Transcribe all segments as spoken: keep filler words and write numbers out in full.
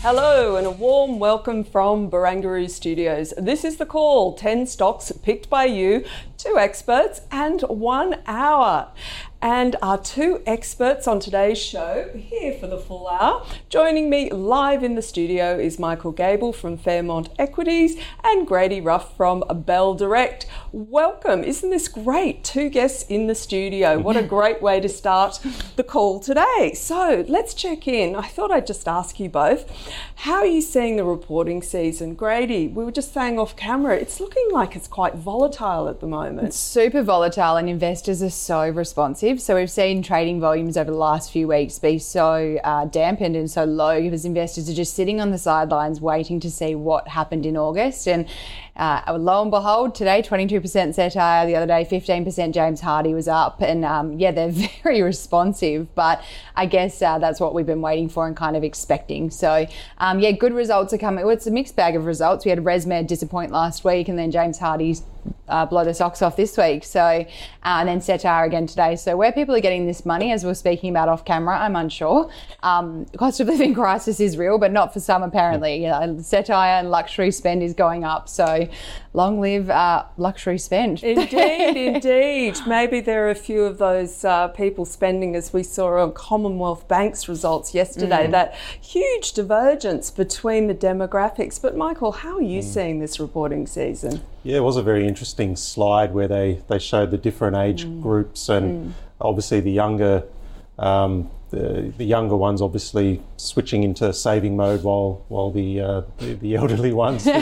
Hello and a warm welcome from Barangaroo Studios. This is The Call, ten stocks picked by you, two experts and one hour. And our two experts on today's show, here for the full hour, joining me live in the studio is Michael Gable from Fairmont Equities and Grady Wulff from Bell Direct. Welcome. Isn't this great? Two guests in the studio. What a great way to start The Call today. So let's check in. I thought I'd just ask you both, how are you seeing the reporting season? Grady, we were just saying off camera, it's looking like it's quite volatile at the moment. It's super volatile and investors are so responsive. So we've seen trading volumes over the last few weeks be so uh, dampened and so low because investors are just sitting on the sidelines waiting to see what happened in August. And uh, lo and behold, today twenty-two percent Cettire, the other day fifteen percent James Hardie was up. And um, yeah, they're very responsive, but I guess uh, that's what we've been waiting for and kind of expecting. So um, yeah, good results are coming. Well, it's a mixed bag of results. We had ResMed disappoint last week and then James Hardie's Uh, blow the socks off this week. So, uh, and then Cettire again today. So where people are getting this money, as we we're speaking about off camera, I'm unsure. Um, cost of living crisis is real, but not for some apparently. You know, Cettire and luxury spend is going up. So long live uh, luxury spend. Indeed, indeed. Maybe there are a few of those uh, people spending, as we saw on Commonwealth Bank's results yesterday, mm. that huge divergence between the demographics. But Michael, how are you mm. seeing this reporting season? Yeah, it was a very interesting slide where they, they showed the different age mm. groups and mm. obviously the younger um, the, the younger ones obviously switching into saving mode while while the uh, the, the elderly ones, for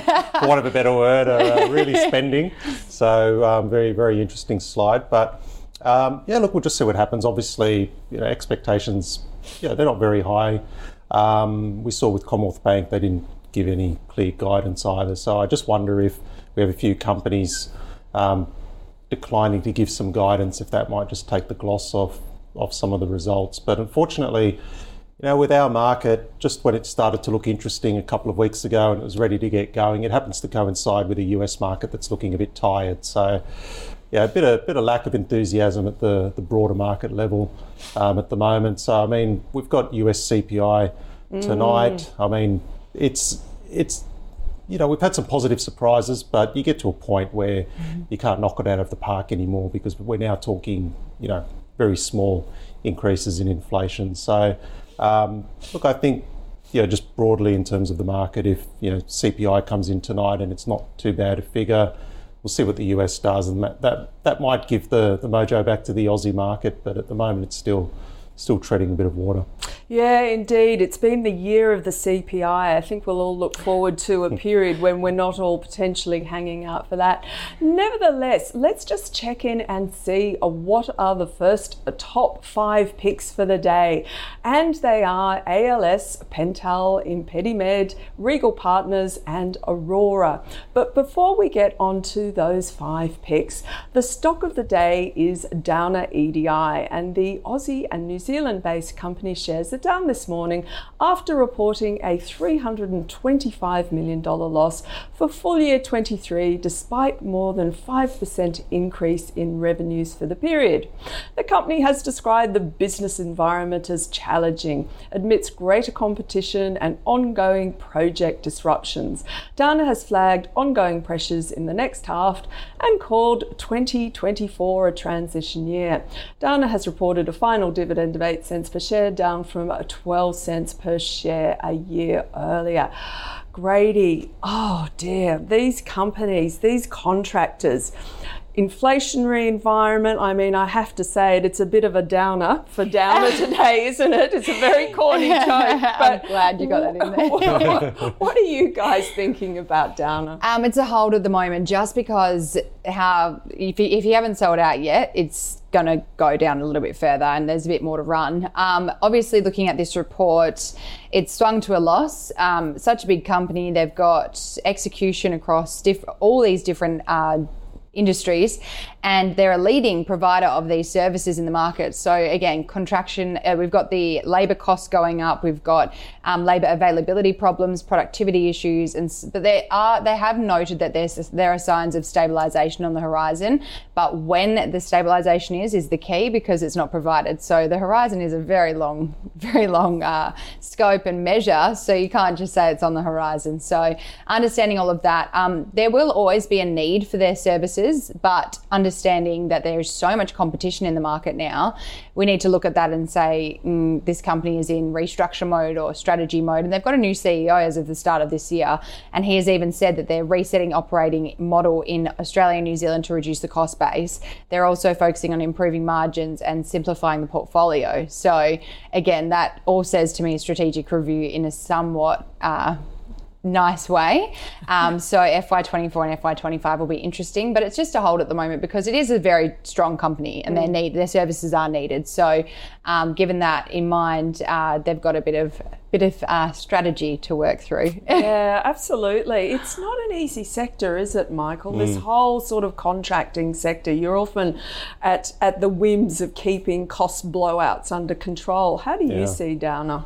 want of a better word, are uh, really spending. So um, very very interesting slide. But um, yeah, look, we'll just see what happens. Obviously, you know, expectations, you know, they're not very high. Um, we saw with Commonwealth Bank they didn't give any clear guidance either. So I just wonder if we have a few companies um, declining to give some guidance, if that might just take the gloss off, off some of the results. But unfortunately, you know, with our market, just when it started to look interesting a couple of weeks ago and it was ready to get going, it happens to coincide with the U S market that's looking a bit tired. So yeah, a bit of, bit of lack of enthusiasm at the, the broader market level um, at the moment. So, I mean, we've got U S C P I tonight. Mm. I mean, it's it's... You know, we've had some positive surprises, but you get to a point where mm-hmm. you can't knock it out of the park anymore because we're now talking, you know, very small increases in inflation. So, um, look, I think, you know, just broadly in terms of the market, if, you know, C P I comes in tonight and it's not too bad a figure, we'll see what the U S does. And that that, that might give the, the mojo back to the Aussie market, but at the moment it's still... still treading a bit of water. Yeah, indeed. It's been the year of the C P I. I think we'll all look forward to a period when we're not all potentially hanging out for that. Nevertheless, let's just check in and see what are the first top five picks for the day. And they are A L S, Pental, Impedimed, Regal Partners and Orora. But before we get on to those five picks, the stock of the day is Downer E D I, and the Aussie and New Zealand New Zealand-based company shares are down this morning after reporting a three hundred twenty-five million dollars loss for full year twenty-three, despite more than five percent increase in revenues for the period. The company has described the business environment as challenging, amidst greater competition and ongoing project disruptions. Downer has flagged ongoing pressures in the next half and called twenty twenty-four a transition year. Downer has reported a final dividend of eight cents per share, down from twelve cents per share a year earlier. Grady, oh dear, these companies, these contractors, inflationary environment. I mean, I have to say it, it's a bit of a downer for downer today, isn't it? It's a very corny joke. But I'm glad you got that in there. what, what are you guys thinking about downer? Um, it's a hold at the moment just because how if you, if you haven't sold out yet, it's going to go down a little bit further and there's a bit more to run. Um, obviously, looking at this report, it's swung to a loss. Um, such a big company. They've got execution across diff- all these different uh industries, and they're a leading provider of these services in the market. So again, contraction, uh, we've got the labour costs going up, we've got um, labour availability problems, productivity issues, and but they are they have noted that there's there are signs of stabilisation on the horizon. But when the stabilisation is is the key, because it's not provided. So the horizon is a very long, very long uh, scope and measure. So you can't just say it's on the horizon. So understanding all of that, um, there will always be a need for their services. But understanding that there is so much competition in the market now, we need to look at that and say, mm, this company is in restructure mode or strategy mode. And they've got a new C E O as of the start of this year. And he has even said that they're resetting operating model in Australia and New Zealand to reduce the cost base. They're also focusing on improving margins and simplifying the portfolio. So again, that all says to me a strategic review in a somewhat uh, nice way. Um, so F Y twenty-four and F Y twenty-five will be interesting, but it's just a hold at the moment because it is a very strong company and their need, their services are needed. So um, given that in mind, uh, they've got a bit of bit of uh, strategy to work through. Yeah, absolutely. It's not an easy sector, is it, Michael? Mm. This whole sort of contracting sector, you're often at, at the whims of keeping cost blowouts under control. How do you yeah. see Downer?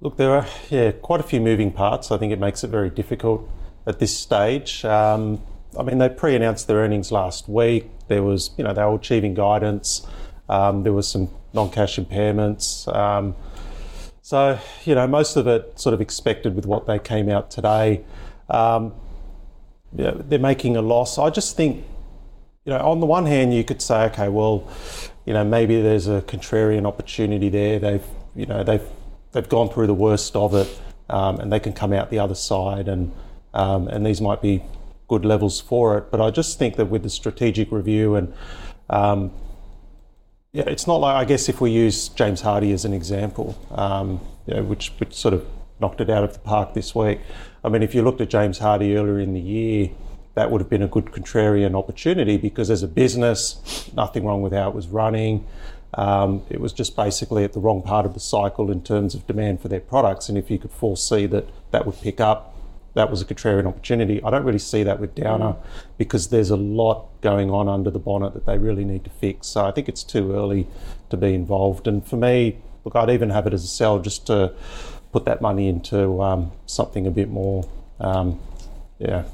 Look, there are yeah quite a few moving parts. I think it makes it very difficult at this stage. Um, I mean, they pre-announced their earnings last week. There was, you know, they were achieving guidance. Um, there was some non-cash impairments. Um, so, you know, most of it sort of expected with what they came out today. Um, yeah, they're making a loss. I just think, you know, on the one hand, you could say, okay, well, you know, maybe there's a contrarian opportunity there. They've, you know, they've They've gone through the worst of it, um, and they can come out the other side, and um, and these might be good levels for it. But I just think that with the strategic review and um, yeah, it's not like, I guess if we use James Hardie as an example, um, you know, which which sort of knocked it out of the park this week. I mean, if you looked at James Hardie earlier in the year, that would have been a good contrarian opportunity because as a business, nothing wrong with how it was running. Um, it was just basically at the wrong part of the cycle in terms of demand for their products. And if you could foresee that that would pick up, that was a contrarian opportunity. I don't really see that with Downer mm. because there's a lot going on under the bonnet that they really need to fix. So I think it's too early to be involved. And for me, look, I'd even have it as a sell just to put that money into um, something a bit more, um, yeah.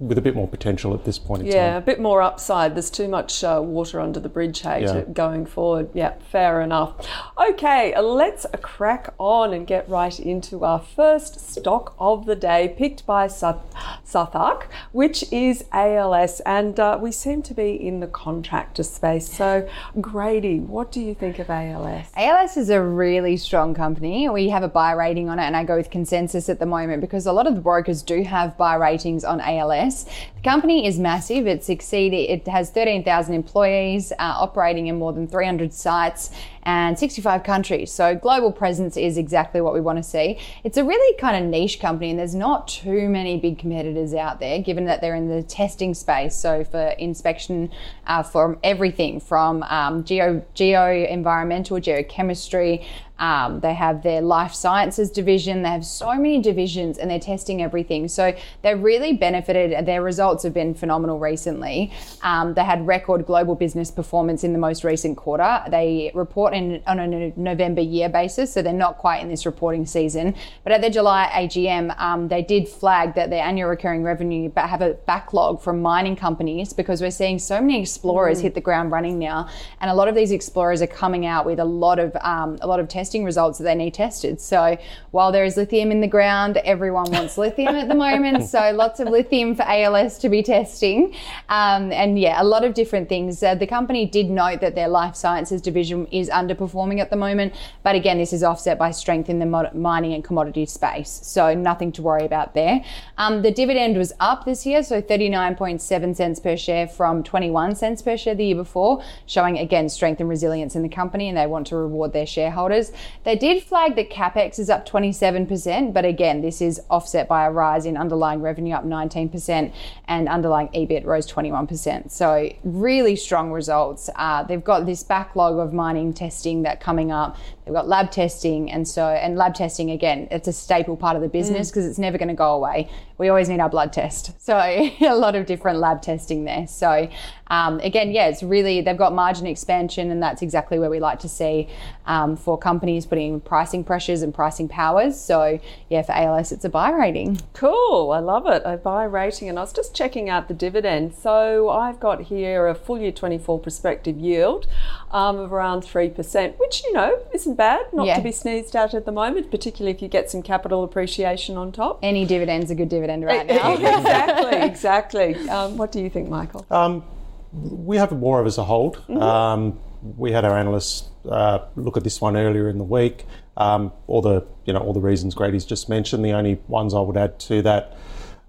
with a bit more potential at this point in yeah, time. Yeah, a bit more upside. There's too much uh, water under the bridge, hey, yeah. going forward. Yeah, fair enough. Okay, let's crack on and get right into our first stock of the day, picked by Southwark, which is A L S, and uh, we seem to be in the contractor space. So, Grady, what do you think of A L S? A L S is a really strong company. We have a buy rating on it, and I go with consensus at the moment because a lot of the brokers do have buy ratings on A L S. The company is massive. It's exceeded, it has thirteen thousand employees uh, operating in more than three hundred sites and sixty-five countries. So global presence is exactly what we want to see. It's a really kind of niche company and there's not too many big competitors out there given that they're in the testing space. So for inspection uh, for everything from um, geo, geo environmental, geochemistry, Um, they have their life sciences division. They have so many divisions and they're testing everything. So they're really benefited. Their results have been phenomenal recently. Um, they had record global business performance in the most recent quarter. They report in, on a November year basis, so they're not quite in this reporting season. But at their July A G M, um, they did flag that their annual recurring revenue have a backlog from mining companies because we're seeing so many explorers mm. hit the ground running now. And a lot of these explorers are coming out with a lot of, um, a lot of testing results that they need tested. So while there is lithium in the ground, everyone wants lithium at the moment. So lots of lithium for A L S to be testing. Um, and yeah, a lot of different things. Uh, the company did note that their life sciences division is underperforming at the moment. But again, this is offset by strength in the mod- mining and commodity space. So nothing to worry about there. Um, the dividend was up this year, so thirty-nine point seven cents per share from twenty-one cents per share the year before, showing again strength and resilience in the company, and they want to reward their shareholders. They did flag that CapEx is up twenty-seven percent, but again, this is offset by a rise in underlying revenue up nineteen percent and underlying E B I T rose twenty-one percent. So really strong results. Uh, they've got this backlog of mining testing that coming up. They've got lab testing, and so and lab testing again, it's a staple part of the business because mm. it's never going to go away. We always need our blood test. So a lot of different lab testing there. So um, again, yeah, it's really, they've got margin expansion, and that's exactly where we like to see um, for companies putting pricing pressures and pricing powers. So yeah, for A L S, it's a buy rating. Cool, I love it, a buy rating. And I was just checking out the dividend. So I've got here a full year twenty-four prospective yield um, of around three percent, which, you know, isn't bad, not yeah. to be sneezed at at the moment, particularly if you get some capital appreciation on top. Any dividend's a good dividend right now. Exactly, exactly. Um, what do you think, Michael? Um, we have it more of as a hold. Mm-hmm. Um, we had our analysts uh, look at this one earlier in the week. Um, all the you know all the reasons Grady's just mentioned. The only ones I would add to that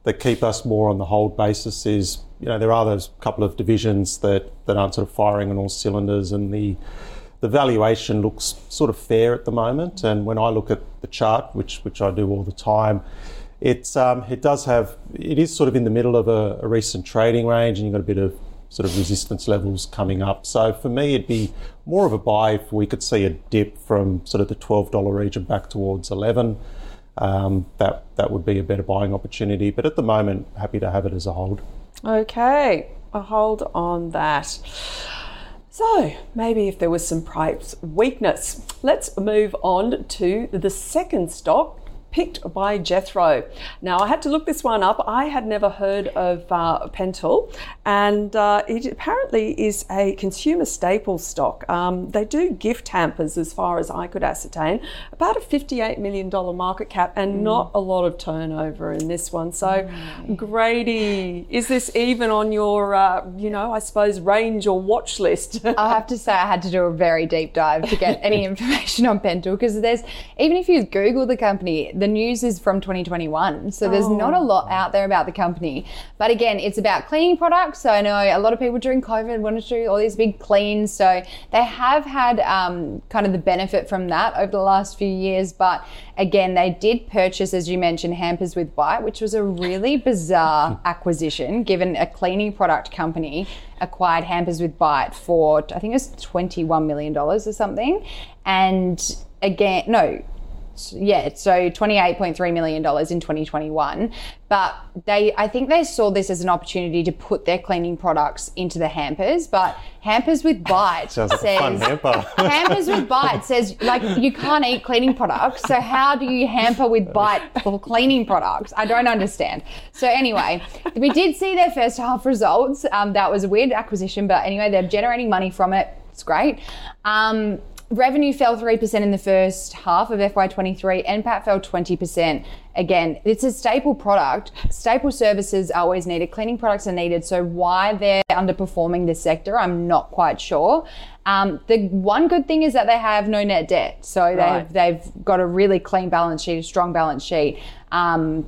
that keep us more on the hold basis is you know there are those couple of divisions that, that aren't sort of firing on all cylinders, and the the valuation looks sort of fair at the moment. Mm-hmm. And when I look at the chart, which which I do all the time. It's um, it does have it is sort of in the middle of a, a recent trading range, and you've got a bit of sort of resistance levels coming up. So for me, it'd be more of a buy if we could see a dip from sort of the twelve dollars region back towards eleven. Um, that that would be a better buying opportunity. But at the moment, happy to have it as a hold. Okay, a hold on that. So maybe if there was some price weakness, let's move on to the second stock. Picked by Jethro. Now, I had to look this one up. I had never heard of uh, Pental, and uh, it apparently is a consumer staple stock. Um, they do gift hampers, as far as I could ascertain, about a fifty-eight million dollars market cap and mm. not a lot of turnover in this one. So, mm. Grady, is this even on your, uh, you know, I suppose, range or watch list? I have to say I had to do a very deep dive to get any information on Pental, because there's, even if you Google the company, the news is from twenty twenty-one, so there's oh. not a lot out there about the company. But again, it's about cleaning products. So I know a lot of people during COVID wanted to do all these big cleans. So they have had um, kind of the benefit from that over the last few years. But again, they did purchase, as you mentioned, Hampers with Bite, which was a really bizarre acquisition, given a cleaning product company acquired Hampers with Bite for, I think it was twenty-one million dollars or something. And again, no, yeah, so twenty-eight point three million dollars in twenty twenty-one. But they, I think they saw this as an opportunity to put their cleaning products into the hampers. But Hampers with Bite says, hamper. Hampers with Bite says, like, you can't eat cleaning products. So how do you hamper with Bite for cleaning products? I don't understand. So anyway, we did see their first half results. Um, that was a weird acquisition. But anyway, they're generating money from it. It's great. Um, Revenue fell three percent in the first half of F Y twenty-three. N P A T fell twenty percent. Again, it's a staple product. Staple services are always needed. Cleaning products are needed. So why they're underperforming this sector, I'm not quite sure. Um, the one good thing is that they have no net debt. So right. they've, they've got a really clean balance sheet, a strong balance sheet. Um,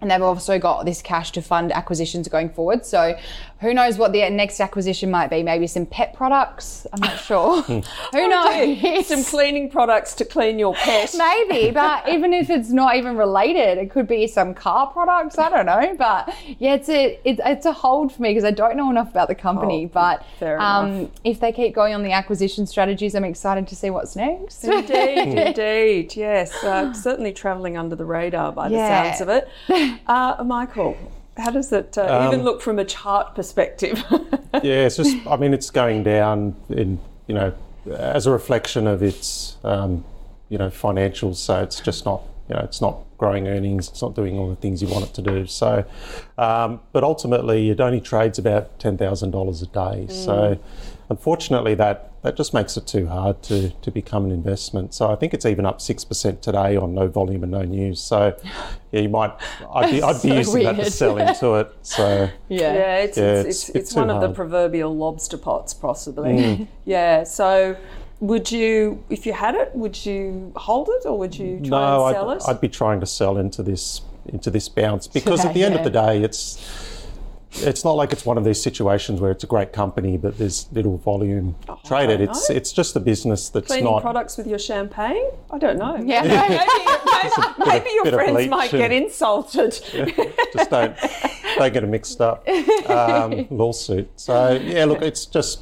and they've also got this cash to fund acquisitions going forward. So who knows what the next acquisition might be? Maybe some pet products? I'm not sure. Who oh, knows? Some cleaning products to clean your pet. Maybe, but even if it's not even related, it could be some car products. I don't know. But yeah, it's a it's, it's a hold for me because I don't know enough about the company. Oh, but fair um, enough. If they keep going on the acquisition strategies, I'm excited to see what's next. Indeed, indeed. Yes, uh, certainly travelling under the radar by yeah. the sounds of it. Uh, Michael, how does it uh, um, even look from a chart perspective? yeah, it's just, I mean, it's going down in, you know, as a reflection of its, um, you know, financials. So it's just not, you know, it's not growing earnings. It's not doing all the things you want it to do. So, um, but ultimately it only trades about ten thousand dollars a day. Mm. So unfortunately that, that just makes it too hard to, to become an investment. So I think it's even up six percent today on no volume and no news. So yeah, you might, I'd be, I'd be so using weird. that to sell into it. So yeah, yeah it's, yeah, it's, it's, it's, it's, it's one hard. of the proverbial lobster pots possibly. Mm. yeah, so Would you, if you had it, would you hold it or would you try no, and sell I'd, it? No, I'd be trying to sell into this into this bounce because Today, at the end yeah. of the day, it's it's not like it's one of these situations where it's a great company but there's little volume oh, traded. It's know. it's just a business that's Cleaning not... Cleaning products with your champagne? I don't know. Yeah, maybe, maybe, maybe of, your friends might get insulted. Yeah, just don't, don't get it mixed up. Um, lawsuit. So, yeah, look, it's just,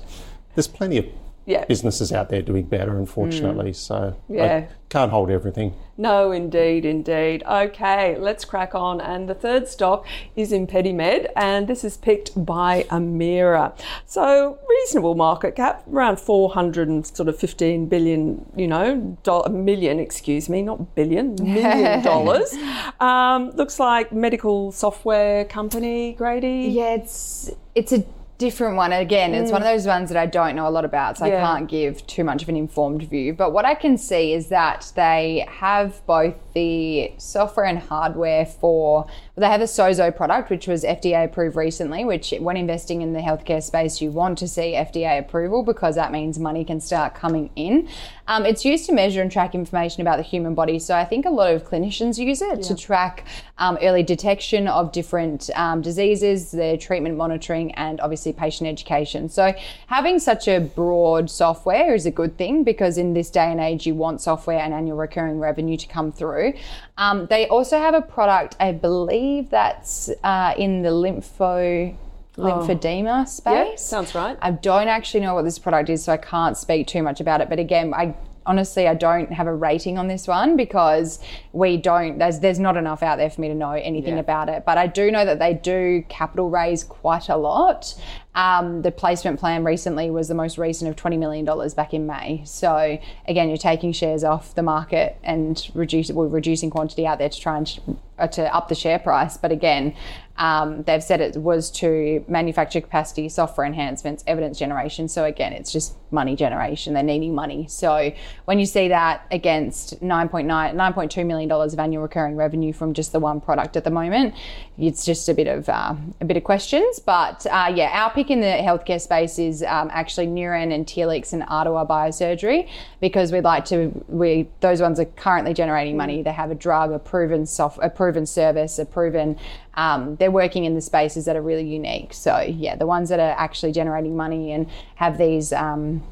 there's plenty of... Yeah. Businesses out there doing better, unfortunately. Mm. So yeah. I can't hold everything. No, indeed, indeed. Okay, let's crack on. And the third stock is Impedimed, and this is picked by Amira. So reasonable market cap, around four hundred and sort of fifteen billion, you know, dollar, million, excuse me, not billion, million dollars. Um, looks like medical software company, Grady. Yeah, it's it's a. different one. Again, it's mm. one of those ones that I don't know a lot about, so yeah. I can't give too much of an informed view. But what I can see is that they have both the software and hardware for, well, they have a Sozo product, which was F D A approved recently, which when investing in the healthcare space, you want to see F D A approval because that means money can start coming in. Um, it's used to measure and track information about the human body. So I think a lot of clinicians use it yeah. to track um, early detection of different um, diseases, their treatment monitoring, and obviously patient education. So having such a broad software is a good thing because in this day and age you want software and annual recurring revenue to come through. Um, they also have a product, I believe, that's uh, in the lympho lymphedema oh. space. Yeah, sounds right. I don't actually know what this product is, so I can't speak too much about it. But again, I honestly, I don't have a rating on this one because we don't, there's there's not enough out there for me to know anything yeah. about it. But I do know that they do capital raise quite a lot. Um, the placement plan recently was the most recent of twenty million dollars back in May. So again, you're taking shares off the market and reduce, well, reducing quantity out there to try and uh, to up the share price. But again, um, they've said it was to manufacture capacity, software enhancements, evidence generation. So again, it's just money generation. They're needing money. So when you see that against nine point nine, nine point two million dollars of annual recurring revenue from just the one product at the moment, it's just a bit of uh, a bit of questions. But uh, yeah, our pick in the healthcare space is um, actually Nuren and Telix and Aroa Biosurgery because we'd like to. We those ones are currently generating money. They have a drug, a proven soft, a proven service, a proven. Um, they're working in the spaces that are really unique. So yeah, the ones that are actually generating money and have these um,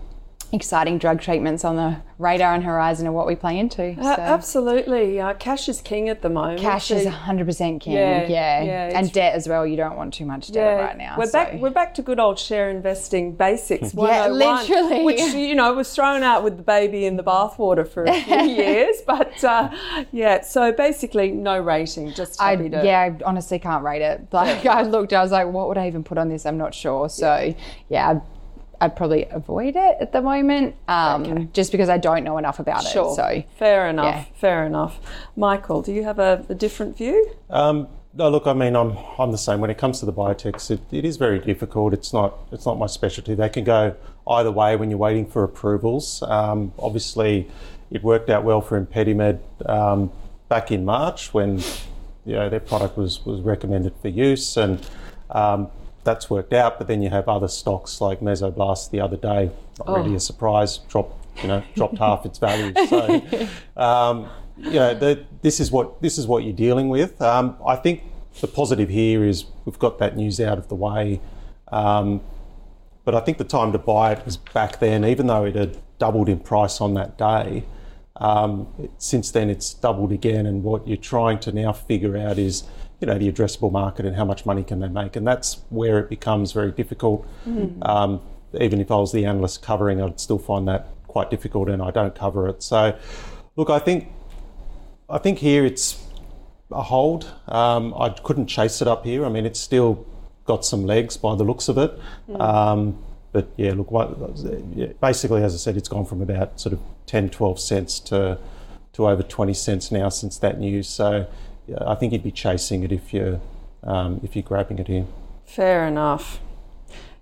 exciting drug treatments on the radar and horizon of what we play into. So. Uh, absolutely. Uh, cash is king at the moment. Cash so, is one hundred percent king, yeah. yeah. yeah and debt as well. You don't want too much debt yeah. right now. We're so. back We're back to good old share investing basics one oh one. Yeah, literally. Which, you know, was thrown out with the baby in the bathwater for a few years. But, uh, yeah, so basically no rating, just happy I, to... Yeah, I honestly can't rate it. Like, I looked, I was like, what would I even put on this? I'm not sure. So, yeah, I'd I'd probably avoid it at the moment um, okay. just because I don't know enough about sure. it. So fair enough, yeah. fair enough. Michael, do you have a, a different view? Um, no, look, I mean, I'm I'm the same. When it comes to the biotechs, it, it is very difficult. It's not it's not my specialty. They can go either way when you're waiting for approvals. Um, obviously, it worked out well for Impedimed um, back in March when you know their product was, was recommended for use and. Um, That's worked out, but then you have other stocks like Mesoblast the other day. Not oh. really a surprise. Dropped, you know, dropped half its value. So, um, you know, the, this is what this is what you're dealing with. Um, I think the positive here is we've got that news out of the way. Um, but I think the time to buy it was back then, even though it had doubled in price on that day. Um, it, since then, it's doubled again, and what you're trying to now figure out is. You know, the addressable market and how much money can they make. And that's where it becomes very difficult. Mm-hmm. Um, even if I was the analyst covering, I'd still find that quite difficult and I don't cover it. So, look, I think I think here it's a hold. Um, I couldn't chase it up here. I mean, it's still got some legs by the looks of it. Mm. Um, but, yeah, look, basically, as I said, it's gone from about sort of ten, twelve cents to, to over twenty cents now since that news. So... I think you'd be chasing it if you're um, if you're grabbing it here. Fair enough.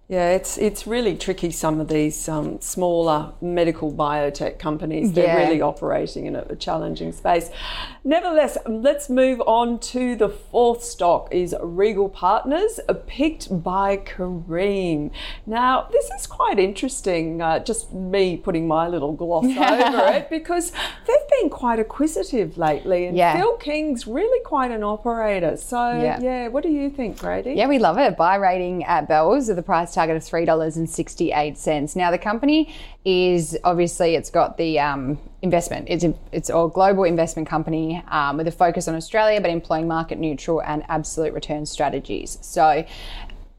Yeah, it's it's really tricky, some of these um, smaller medical biotech companies. They're yeah. really operating in a, a challenging space. Nevertheless, let's move on to the fourth stock is Regal Partners, picked by Kareem. Now, this is quite interesting, uh, just me putting my little gloss over it, because they've been quite acquisitive lately, and yeah. Phil King's really quite an operator. So, yeah. yeah, what do you think, Grady? Yeah, we love it. Buy rating at Bell's at the price target of three dollars and sixty-eight cents. Now, the company is obviously, it's got the um, investment. It's a, it's a global investment company um, with a focus on Australia, but employing market neutral and absolute return strategies. So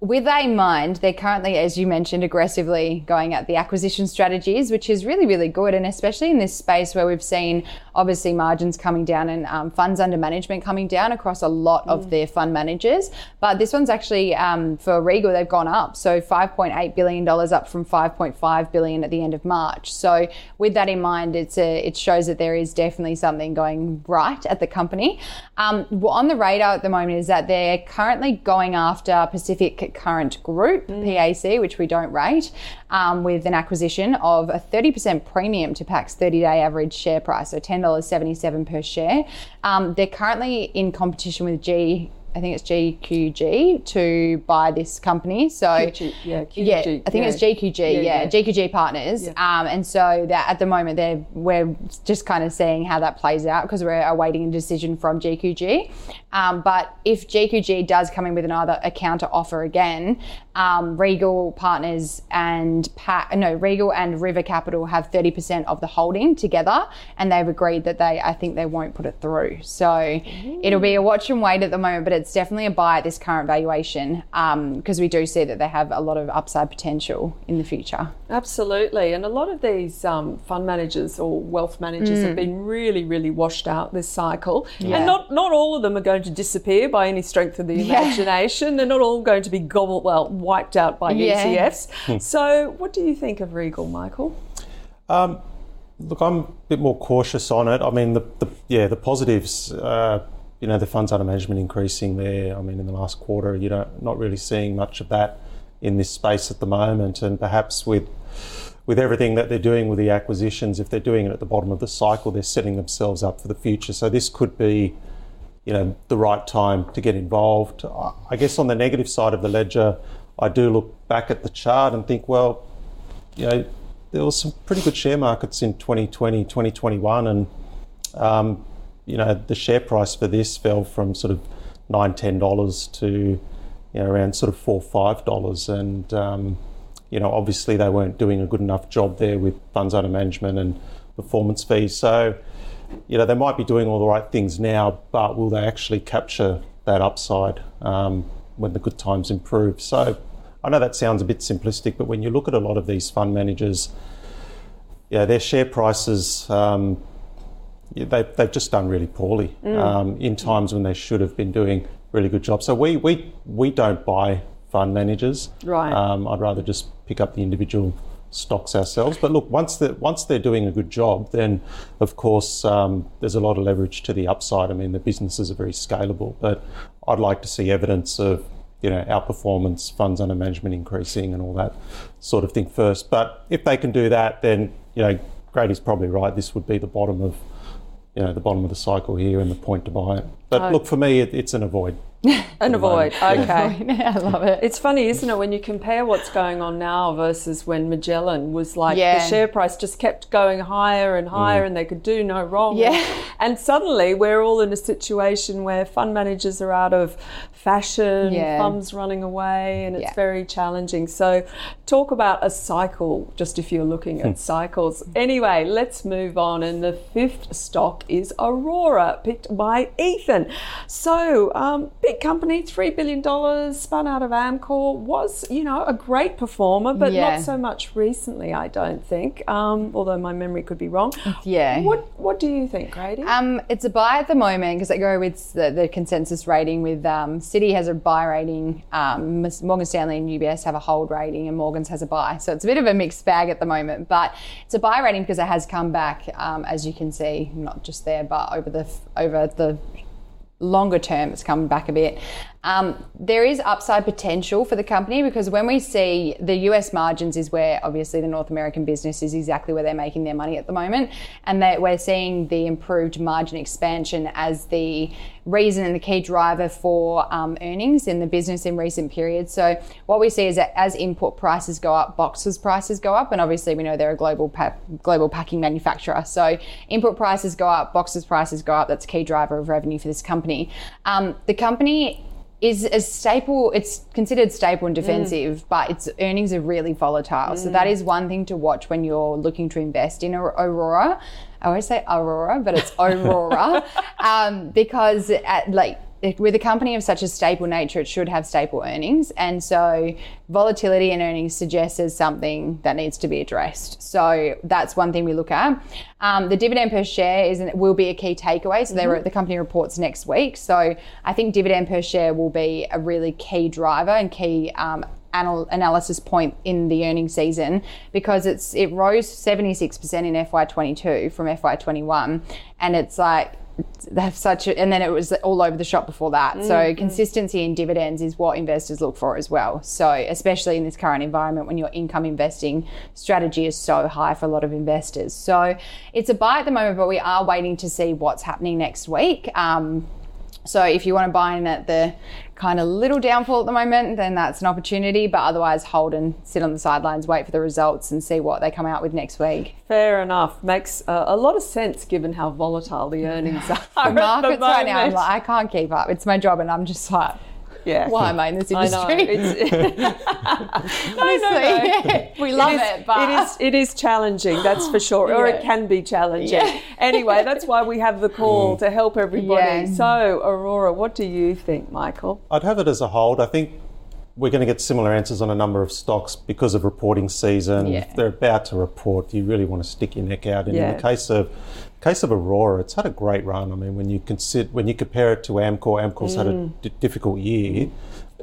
with that in mind, they're currently, as you mentioned, aggressively going at the acquisition strategies, which is really, really good. And especially in this space where we've seen, obviously, margins coming down and um, funds under management coming down across a lot mm. of their fund managers. But this one's actually, um, for Regal, they've gone up. So five point eight billion dollars up from five point five billion dollars at the end of March. So with that in mind, it's a, it shows that there is definitely something going right at the company. Um, on the radar at the moment is that they're currently going after Pacific Current Group, mm. P A C, which we don't rate, um, with an acquisition of a thirty percent premium to P A C's thirty-day average share price, so ten dollars and seventy-seven cents per share. Um, they're currently in competition with G. I think it's G Q G to buy this company. So Q G, yeah, Q G, yeah, I think yeah. it's G Q G, yeah, yeah, yeah. G Q G Partners. Yeah. Um, and so that at the moment, they're we're just kind of seeing how that plays out because we're awaiting a decision from G Q G. Um, but if G Q G does come in with another a counter offer again, um, Regal Partners and pa- no Regal and River Capital have thirty percent of the holding together, and they've agreed that they I think they won't put it through. So Ooh. It'll be a watch and wait at the moment, but it's It's definitely a buy at this current valuation because um, we do see that they have a lot of upside potential in the future. Absolutely. And a lot of these um, fund managers or wealth managers mm. have been really, really washed out this cycle. Yeah. And not, not all of them are going to disappear by any strength of the imagination. Yeah. They're not all going to be gobbled, well, wiped out by yeah. E T Fs. Hmm. So what do you think of Regal, Michael? Um, look, I'm a bit more cautious on it. I mean, the, the yeah, the positives... Uh, You know, the funds under management increasing there. I mean, in the last quarter, you know, not really seeing much of that in this space at the moment. And perhaps with with everything that they're doing with the acquisitions, if they're doing it at the bottom of the cycle, they're setting themselves up for the future. So this could be, you know, the right time to get involved. I guess on the negative side of the ledger, I do look back at the chart and think, well, you know, there were some pretty good share markets in twenty twenty, twenty twenty-one, and um you know, the share price for this fell from sort of nine, ten dollars to, you know, around sort of four, five dollars. And, um, you know, obviously they weren't doing a good enough job there with funds under management and performance fees. So, you know, they might be doing all the right things now, but will they actually capture that upside um, when the good times improve? So I know that sounds a bit simplistic, but when you look at a lot of these fund managers, yeah, their share prices, um, Yeah, they, they've just done really poorly mm. um, in times when they should have been doing really good jobs. So we we, we don't buy fund managers. Right. Um, I'd rather just pick up the individual stocks ourselves. But look, once that once they're doing a good job, then of course um, there's a lot of leverage to the upside. I mean, the businesses are very scalable. But I'd like to see evidence of, you know, outperformance, funds under management increasing, and all that sort of thing first. But if they can do that, then, you know, Grady's probably right. This would be the bottom of. You know, the bottom of the cycle here and the point to buy it. But oh. look, for me, it, it's an avoid. An avoid, okay. Yeah, I love it. It's funny, isn't it, when you compare what's going on now versus when Magellan was like, yeah. the share price just kept going higher and higher mm. and they could do no wrong. Yeah. And suddenly we're all in a situation where fund managers are out of fashion, yeah. funds running away, and it's yeah. very challenging. So talk about a cycle, just if you're looking at cycles. Anyway, let's move on. And the fifth stock is Orora, picked by Ethan. So um, big company, three billion dollars, spun out of Amcor, was, you know, a great performer, but yeah. not so much recently, I don't think, um, although my memory could be wrong. Yeah. What What do you think, Grady? Um, it's a buy at the moment because they go with the, the consensus rating with um, Citi has a buy rating, um, Morgan Stanley and U B S have a hold rating, and Morgan's has a buy. So it's a bit of a mixed bag at the moment, but it's a buy rating because it has come back, um, as you can see, not just there, but over the over the longer term, it's come back a bit. Um, there is upside potential for the company, because when we see the U S margins is where obviously the North American business is exactly where they're making their money at the moment, and that we're seeing the improved margin expansion as the reason and the key driver for um, earnings in the business in recent periods. So what we see is that as input prices go up, boxes prices go up, and obviously we know they're a global pa- global packing manufacturer. So input prices go up, boxes prices go up. That's a key driver of revenue for this company. Um, the company is a staple, it's considered staple and defensive, mm. but its earnings are really volatile. Mm. So that is one thing to watch when you're looking to invest in Orora. I always say Orora, but it's Orora, um, because at, like with a company of such a staple nature, it should have staple earnings. And so volatility in earnings suggests there's something that needs to be addressed. So that's one thing we look at. Um, the dividend per share is an, will be a key takeaway. So mm-hmm. they, the company reports next week. So I think dividend per share will be a really key driver and key um, anal- analysis point in the earnings season, because it's it rose seventy-six percent in F Y twenty-two from F Y twenty-one. And it's like, they have such a, and then it was all over the shop before that. Mm, so consistency mm. in dividends is what investors look for as well. So especially in this current environment when your income investing strategy is so high for a lot of investors. So it's a buy at the moment, but we are waiting to see what's happening next week. Um, so if you want to buy in at the kind of little downfall at the moment, then that's an opportunity, but otherwise hold and sit on the sidelines, wait for the results and see what they come out with next week. Fair enough. Makes uh, a lot of sense given how volatile the earnings are. The markets right now, I'm like, I can't keep up. It's my job, and I'm just like, yeah. Why am I in this industry? I know. It's, no, Honestly, no, no. we love it, is, it, but it is it is challenging. That's for sure, yeah. Or it can be challenging. Yeah. Anyway, that's why we have the call to help everybody. Yeah. So, Orora, what do you think, Michael? I'd have it as a hold. I think we're going to get similar answers on a number of stocks because of reporting season. Yeah. If they're about to report, you really want to stick your neck out. And yeah. in the case of case of Orora, it's had a great run. I mean, when you consider when you compare it to Amcor, Amcor's mm. had a d- difficult year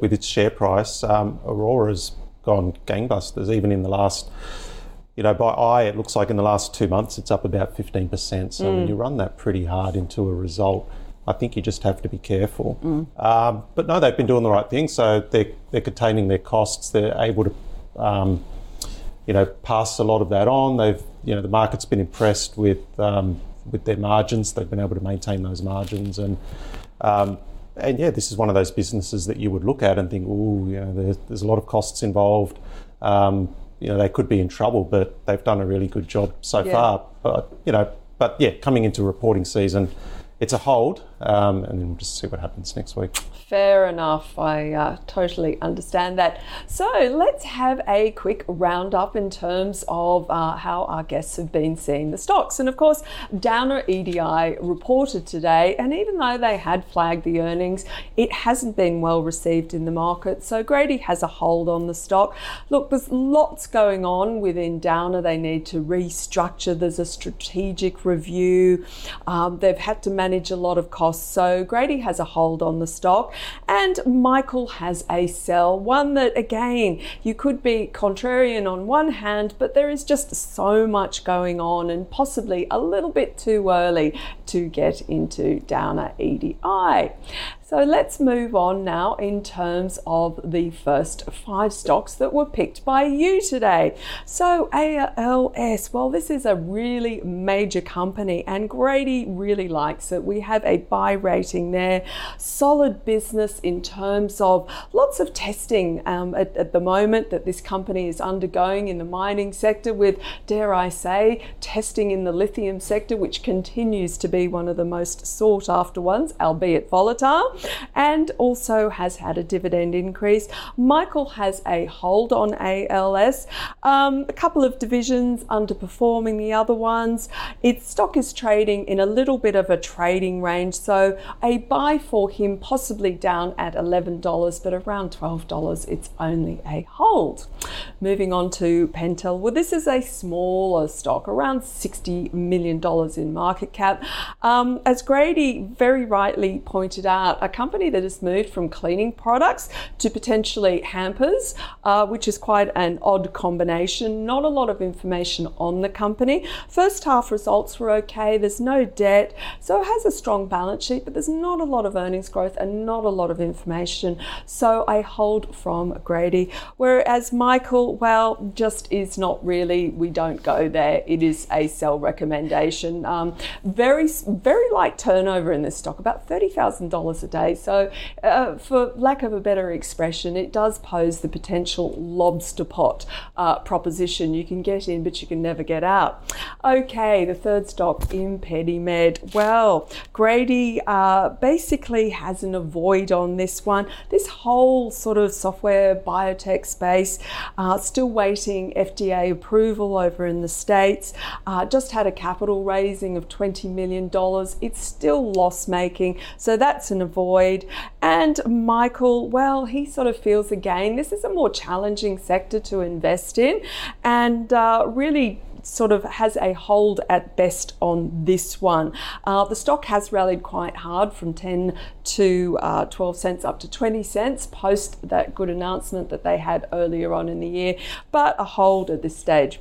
with its share price. Um, Orora's gone gangbusters. Even in the last, you know, by eye, it looks like in the last two months, it's up about fifteen percent. So mm. when you run that pretty hard into a result, I think you just have to be careful. Mm. Um, but no, they've been doing the right thing. So they're, they're containing their costs. They're able to, um, you know, pass a lot of that on. They've, you know, the market's been impressed with um, with their margins. They've been able to maintain those margins. And, um, and yeah, this is one of those businesses that you would look at and think, oh, you know, there's, there's a lot of costs involved. Um, you know, they could be in trouble, but they've done a really good job so yeah. far. But, you know, but yeah, coming into reporting season, it's a hold, um, and then we'll just see what happens next week. Fair enough. I uh, totally understand that. So let's have a quick roundup in terms of uh, how our guests have been seeing the stocks. And of course, Downer E D I reported today, and even though they had flagged the earnings, it hasn't been well received in the market. So Grady has a hold on the stock. Look, there's lots going on within Downer. They need to restructure. There's a strategic review. Um, they've had to manage a lot of costs. So Grady has a hold on the stock, and Michael has a sell, one that again you could be contrarian on one hand, but there is just so much going on and possibly a little bit too early to get into Downer E D I. So let's move on now in terms of the first five stocks that were picked by you today. So A L S, well, this is a really major company and Grady really likes it. We have a buy rating there. Solid business in terms of lots of testing um, at, at the moment that this company is undergoing in the mining sector with, dare I say, testing in the lithium sector, which continues to be one of the most sought after ones, albeit volatile. And also has had a dividend increase. Michael has a hold on A L S. Um, a couple of divisions underperforming the other ones. Its stock is trading in a little bit of a trading range, so a buy for him, possibly down at eleven dollars, but around twelve dollars, it's only a hold. Moving on to Pental. Well, this is a smaller stock, around sixty million dollars in market cap. Um, as Grady very rightly pointed out, a company that has moved from cleaning products to potentially hampers, uh, which is quite an odd combination. Not a lot of information on the company. First half results were okay. There's no debt. So it has a strong balance sheet, but there's not a lot of earnings growth and not a lot of information. So I hold from Grady. Whereas Michael, well, just is not really, we don't go there. It is a sell recommendation. Um, very, very light turnover in this stock, about thirty thousand dollars a day. So uh, for lack of a better expression, it does pose the potential lobster pot uh, proposition. You can get in, but you can never get out. Okay, the third stock, Impedimed. Well, Grady uh, basically has an avoid on this one. This whole sort of software biotech space, uh, still waiting F D A approval over in the States. Uh, just had a capital raising of twenty million dollars. It's still loss-making, so that's an avoid. And Michael, well, he sort of feels again, this is a more challenging sector to invest in, and uh, really sort of has a hold at best on this one. Uh, the stock has rallied quite hard from ten to uh, twelve cents up to twenty cents post that good announcement that they had earlier on in the year, but a hold at this stage.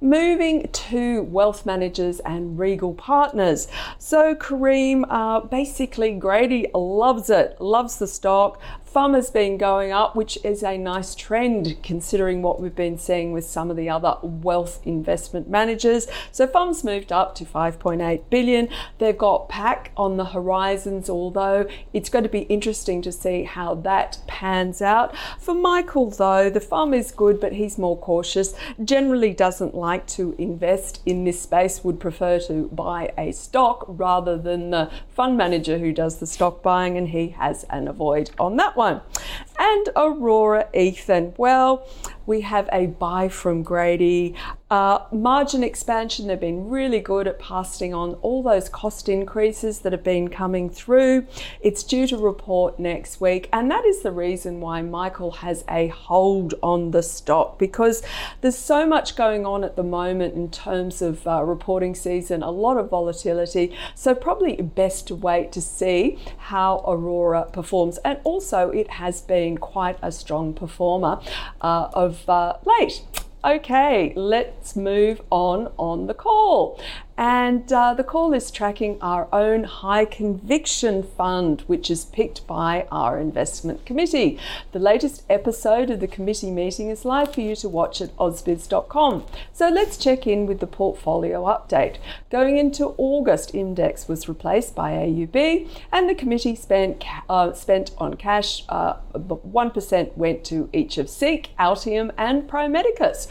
Moving to wealth managers and Regal Partners. So Kareem, uh, basically Grady loves it, loves the stock. F U M has been going up, which is a nice trend considering what we've been seeing with some of the other wealth investment managers. So F U M's moved up to five point eight billion. They've got P A C on the horizons, although it's going to be interesting to see how that pans out. For Michael though, the F U M is good, but he's more cautious. Generally doesn't like to invest in this space, would prefer to buy a stock rather than the fund manager who does the stock buying, and he has an avoid on that one. One. And Orora, Ethan. Well, we have a buy from Grady. Uh, margin expansion, they've been really good at passing on all those cost increases that have been coming through. It's due to report next week, and that is the reason why Michael has a hold on the stock, because there's so much going on at the moment in terms of uh, reporting season, a lot of volatility, so probably best to wait to see how Orora performs. And also it has been quite a strong performer uh, of uh, late. Okay, let's move on on the call. And uh, the call is tracking our own high conviction fund, which is picked by our investment committee. The latest episode of the committee meeting is live for you to watch at osbiz dot com. So let's check in with the portfolio update. Going into August, IMDEX was replaced by A U B, and the committee spent uh, spent on cash. Uh, one percent went to each of Seek, Altium, and Prometicus.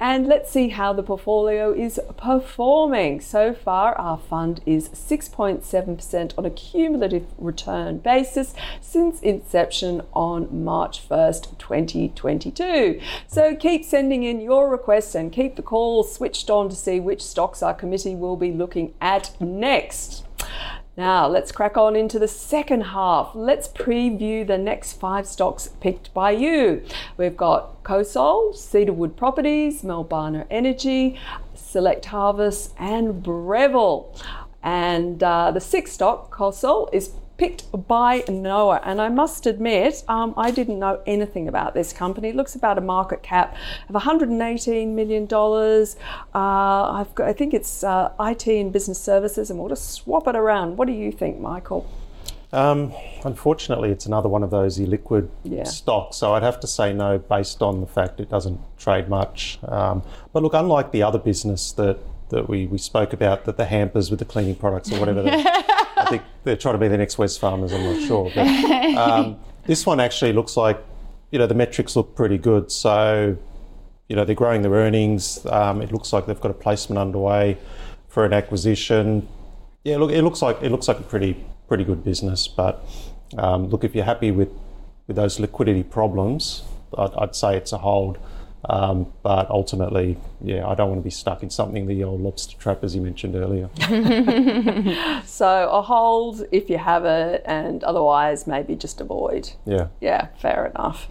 And let's see how the portfolio is performing. So far, our fund is six point seven percent on a cumulative return basis since inception on March first, twenty twenty-two. So keep sending in your requests and keep the call switched on to see which stocks our committee will be looking at next. Now, let's crack on into the second half. Let's preview the next five stocks picked by you. We've got Cosol, Cedar Woods Properties, Melbana Energy, Select Harvest, and Breville. And uh, the sixth stock, Cosol, is picked by Noah, and I must admit, um, I didn't know anything about this company. It looks about a market cap of one hundred eighteen million dollars. Uh, I've got, I think it's uh, I T and business services, and we'll just swap it around. What do you think, Michael? Um, unfortunately, it's another one of those illiquid yeah. stocks, so I'd have to say no based on the fact it doesn't trade much. Um, but look, unlike the other business that, that we, we spoke about, that the hampers with the cleaning products or whatever that I think they're trying to be the next West Farmers, I'm not sure. But, um, this one actually looks like, you know, the metrics look pretty good. So, you know, they're growing their earnings. Um, it looks like they've got a placement underway for an acquisition. Yeah, look, it looks like it looks like a pretty pretty good business. But um, look, if you're happy with, with those liquidity problems, I'd, I'd say it's a hold. Um, but ultimately, yeah, I don't want to be stuck in something, the old lobster trap, as you mentioned earlier. So a hold if you have it, and otherwise maybe just avoid. Yeah. Yeah, fair enough.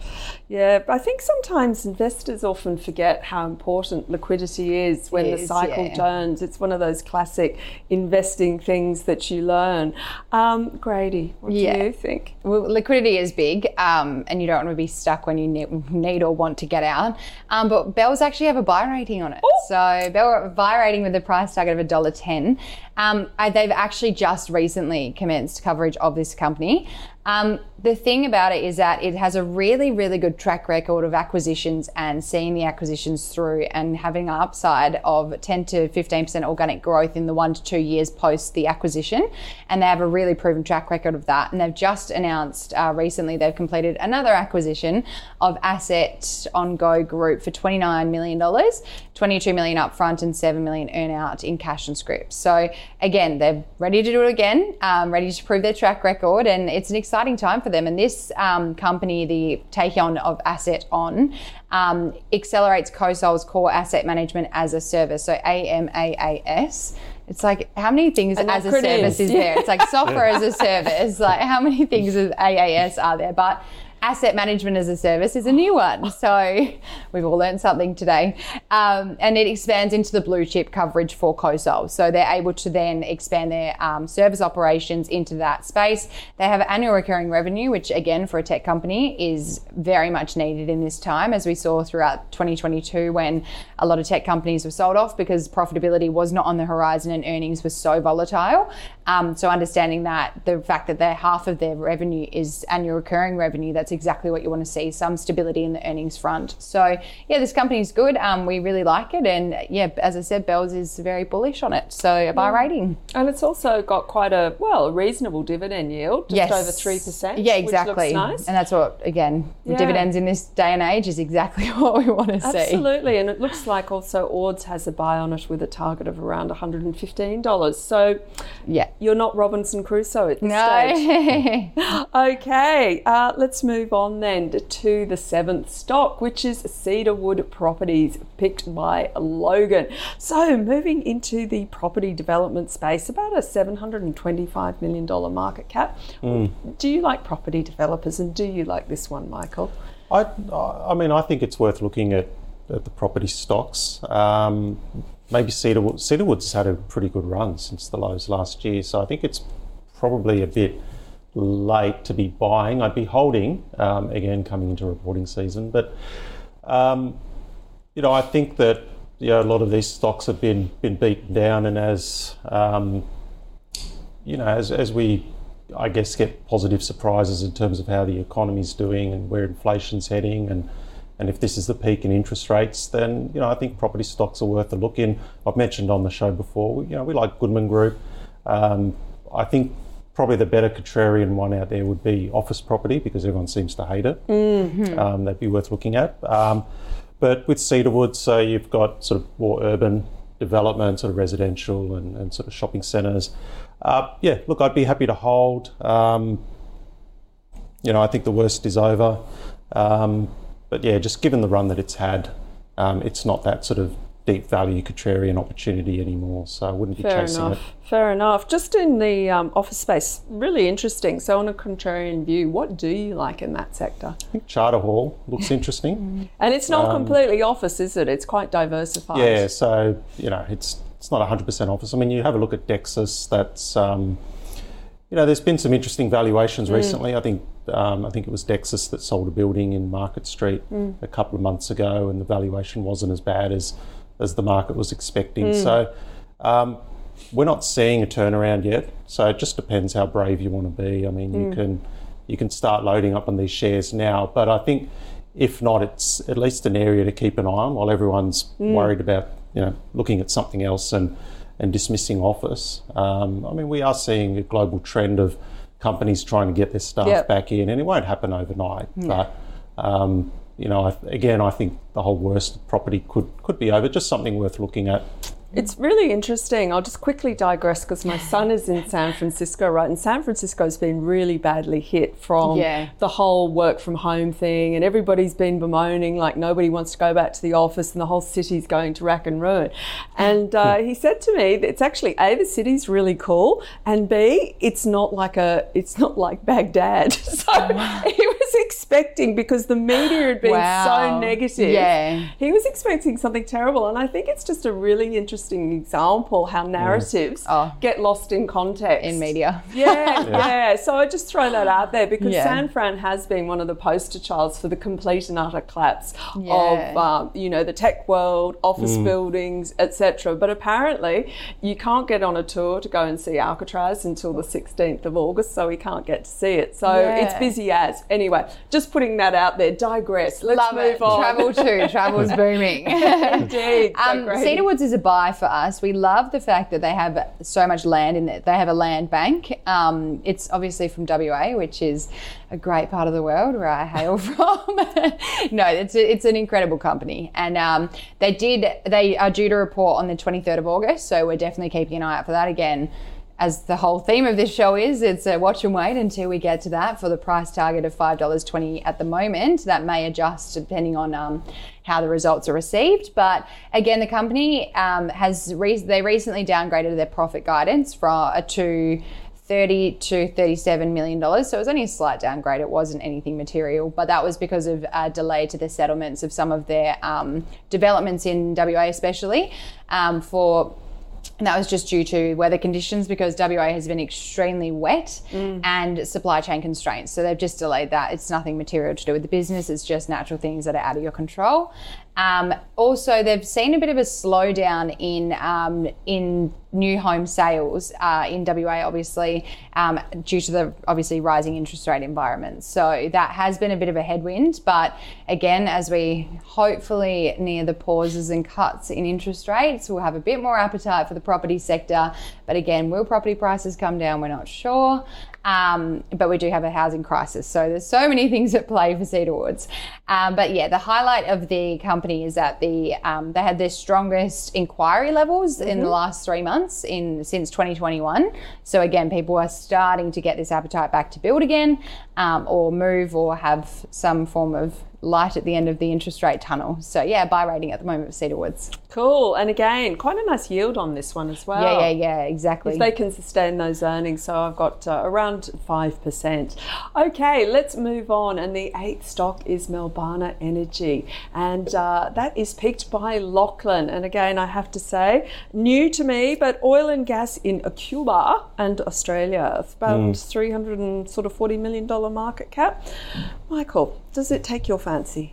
Yeah, but I think sometimes investors often forget how important liquidity is when is, the cycle yeah. turns. It's one of those classic investing things that you learn. Um, Grady, what yeah. do you think? Well, liquidity is big, um, and you don't want to be stuck when you need or want to get out. Um, but Bell's actually have a buy rating on it. Ooh. So Bell have a buy rating with a price target of one dollar ten. Um, they've actually just recently commenced coverage of this company. Um, the thing about it is that it has a really, really good track record of acquisitions and seeing the acquisitions through and having an upside of ten to fifteen percent organic growth in the one to two years post the acquisition. And they have a really proven track record of that. And they've just announced uh, recently they've completed another acquisition of Asset On Go Group for twenty-nine million dollars, twenty-two million dollars upfront and seven million dollars earn out in cash and scrip. So again, they're ready to do it again, um, ready to prove their track record. And it's an exciting exciting time for them, and this um, company, the take on of Asset On, um, accelerates Cosol's core asset management as a service, so A M A A S. It's like, how many things and as a service is yeah. there? It's like software yeah. as a service, like how many things as A A S are there? But asset management as a service is a new one. So we've all learned something today. Um, and it expands into the blue chip coverage for Cosol. So they're able to then expand their um, service operations into that space. They have annual recurring revenue, which again, for a tech company is very much needed in this time, as we saw throughout twenty twenty-two when a lot of tech companies were sold off because profitability was not on the horizon and earnings were so volatile. Um, so understanding that, the fact that they're half of their revenue is annual recurring revenue, that's exactly what you want to see, some stability in the earnings front. So yeah, this company is good. Um, we really like it. And yeah, as I said, Bell's is very bullish on it. So a buy yeah. rating. And it's also got quite a, well, a reasonable dividend yield, just yes. over three percent. Yeah, exactly. Which looks nice. And that's what, again, yeah. dividends in this day and age is exactly what we want to Absolutely. see. Absolutely. And it looks like also Ords has a buy on it with a target of around one hundred fifteen dollars. So yeah, you're not Robinson Crusoe at this no. stage. Okay, uh, let's move Move on then to the seventh stock, which is Cedar Woods Properties, picked by Logan. So moving into the property development space, about a seven hundred twenty-five million dollars market cap. Mm. Do you like property developers, and do you like this one, Michael? I, I mean, I think it's worth looking at, at the property stocks. Um, maybe Cedar Woods, Cedar Woods has had a pretty good run since the lows last year, so I think it's probably a bit late to be buying. I'd be holding, um, again, coming into reporting season. But, um, you know, I think that, you know, a lot of these stocks have been been beaten down. And as, um, you know, as, as we, I guess, get positive surprises in terms of how the economy's doing and where inflation's heading, and, and if this is the peak in interest rates, then, you know, I think property stocks are worth a look in. I've mentioned on the show before, you know, we like Goodman Group. Um, I think probably the better contrarian one out there would be office property, because everyone seems to hate it. Mm-hmm. Um, that'd be worth looking at. Um, but with Cedar Woods, so you've got sort of more urban development, sort of residential and, and sort of shopping centres. Uh, yeah, look, I'd be happy to hold. Um, you know, I think the worst is over. Um, but yeah, just given the run that it's had, um, it's not that sort of deep value contrarian opportunity anymore, so I wouldn't be Fair chasing enough. it. Fair enough. Just in the um, office space, really interesting. So on a contrarian view, what do you like in that sector? I think Charter Hall looks interesting. And it's not um, completely office, is it? It's quite diversified. Yeah, so, you know, it's it's not one hundred percent office. I mean, you have a look at Dexus, that's, um, you know, there's been some interesting valuations recently. Mm. I think um, I think it was Dexus that sold a building in Market Street mm. a couple of months ago, and the valuation wasn't as bad as as the market was expecting. Mm. So um, we're not seeing a turnaround yet. So it just depends how brave you want to be. I mean, mm. you can you can start loading up on these shares now, but I think if not, it's at least an area to keep an eye on while everyone's mm. worried about, you know, looking at something else and, and dismissing office. Um, I mean, we are seeing a global trend of companies trying to get their staff yep. back in, and it won't happen overnight, yeah. but um, you know, again, I think the whole worst property could, could be over. Just something worth looking at. It's really interesting. I'll just quickly digress because my son is in San Francisco, right? And San Francisco's been really badly hit from yeah. the whole work from home thing, and everybody's been bemoaning like nobody wants to go back to the office and the whole city's going to rack and ruin. And uh, he said to me that it's actually A, the city's really cool, and B, it's not like a it's not like Baghdad. So wow. he was expecting, because the media had been wow. so negative, yeah. he was expecting something terrible. And I think it's just a really interesting Interesting example how narratives yeah. oh. get lost in context in media. Yeah, yeah, yeah. So I just throw that out there because yeah. San Fran has been one of the poster childs for the complete and utter collapse yeah. of um, you know the tech world, office mm. buildings, et cetera. But apparently, you can't get on a tour to go and see Alcatraz until the sixteenth of August, so we can't get to see it. So yeah. it's busy as anyway. Just putting that out there. Digress. Let's Love move it. on. Travel too. Travel's booming. Indeed. Um, so Cedar Woods is a buy for us. We love the fact that they have so much land in it. They have a land bank. Um, it's obviously from W A, which is a great part of the world where I hail from. No, it's a, it's an incredible company. And um, they did. They are due to report on the twenty-third of August, so we're definitely keeping an eye out for that again. As the whole theme of this show is, it's a watch and wait until we get to that for the price target of five dollars twenty at the moment. That may adjust depending on um, how the results are received. But again, the company um, has re- they recently downgraded their profit guidance from a to thirty to thirty-seven million dollars. So it was only a slight downgrade. It wasn't anything material, but that was because of a delay to the settlements of some of their um, developments in W A, especially um, for. And that was just due to weather conditions because W A has been extremely wet mm. and supply chain constraints. So they've just delayed that. It's nothing material to do with the business. It's just natural things that are out of your control. Um, also, they've seen a bit of a slowdown in um, in new home sales uh, in W A, obviously, um, due to the obviously rising interest rate environment. So that has been a bit of a headwind. But again, as we hopefully near the pauses and cuts in interest rates, we'll have a bit more appetite for the property sector. But again, will property prices come down? We're not sure. Um, but we do have a housing crisis. So there's so many things at play for Cedar Woods. Um, but yeah, the highlight of the company is that the um, they had their strongest inquiry levels mm-hmm. in the last three months in since twenty twenty-one. So again, people are starting to get this appetite back to build again um, or move or have some form of light at the end of the interest rate tunnel. So yeah, buy rating at the moment for Cedar Woods. Cool. And again, quite a nice yield on this one as well. Yeah, yeah, yeah, exactly. If they can sustain those earnings. So I've got uh, around five percent. Okay, let's move on. And the eighth stock is Melbana Energy. And uh, that is picked by Lachlan. And again, I have to say, new to me, but oil and gas in Cuba and Australia. About mm. three hundred forty million dollars market cap. Michael, does it take your fancy?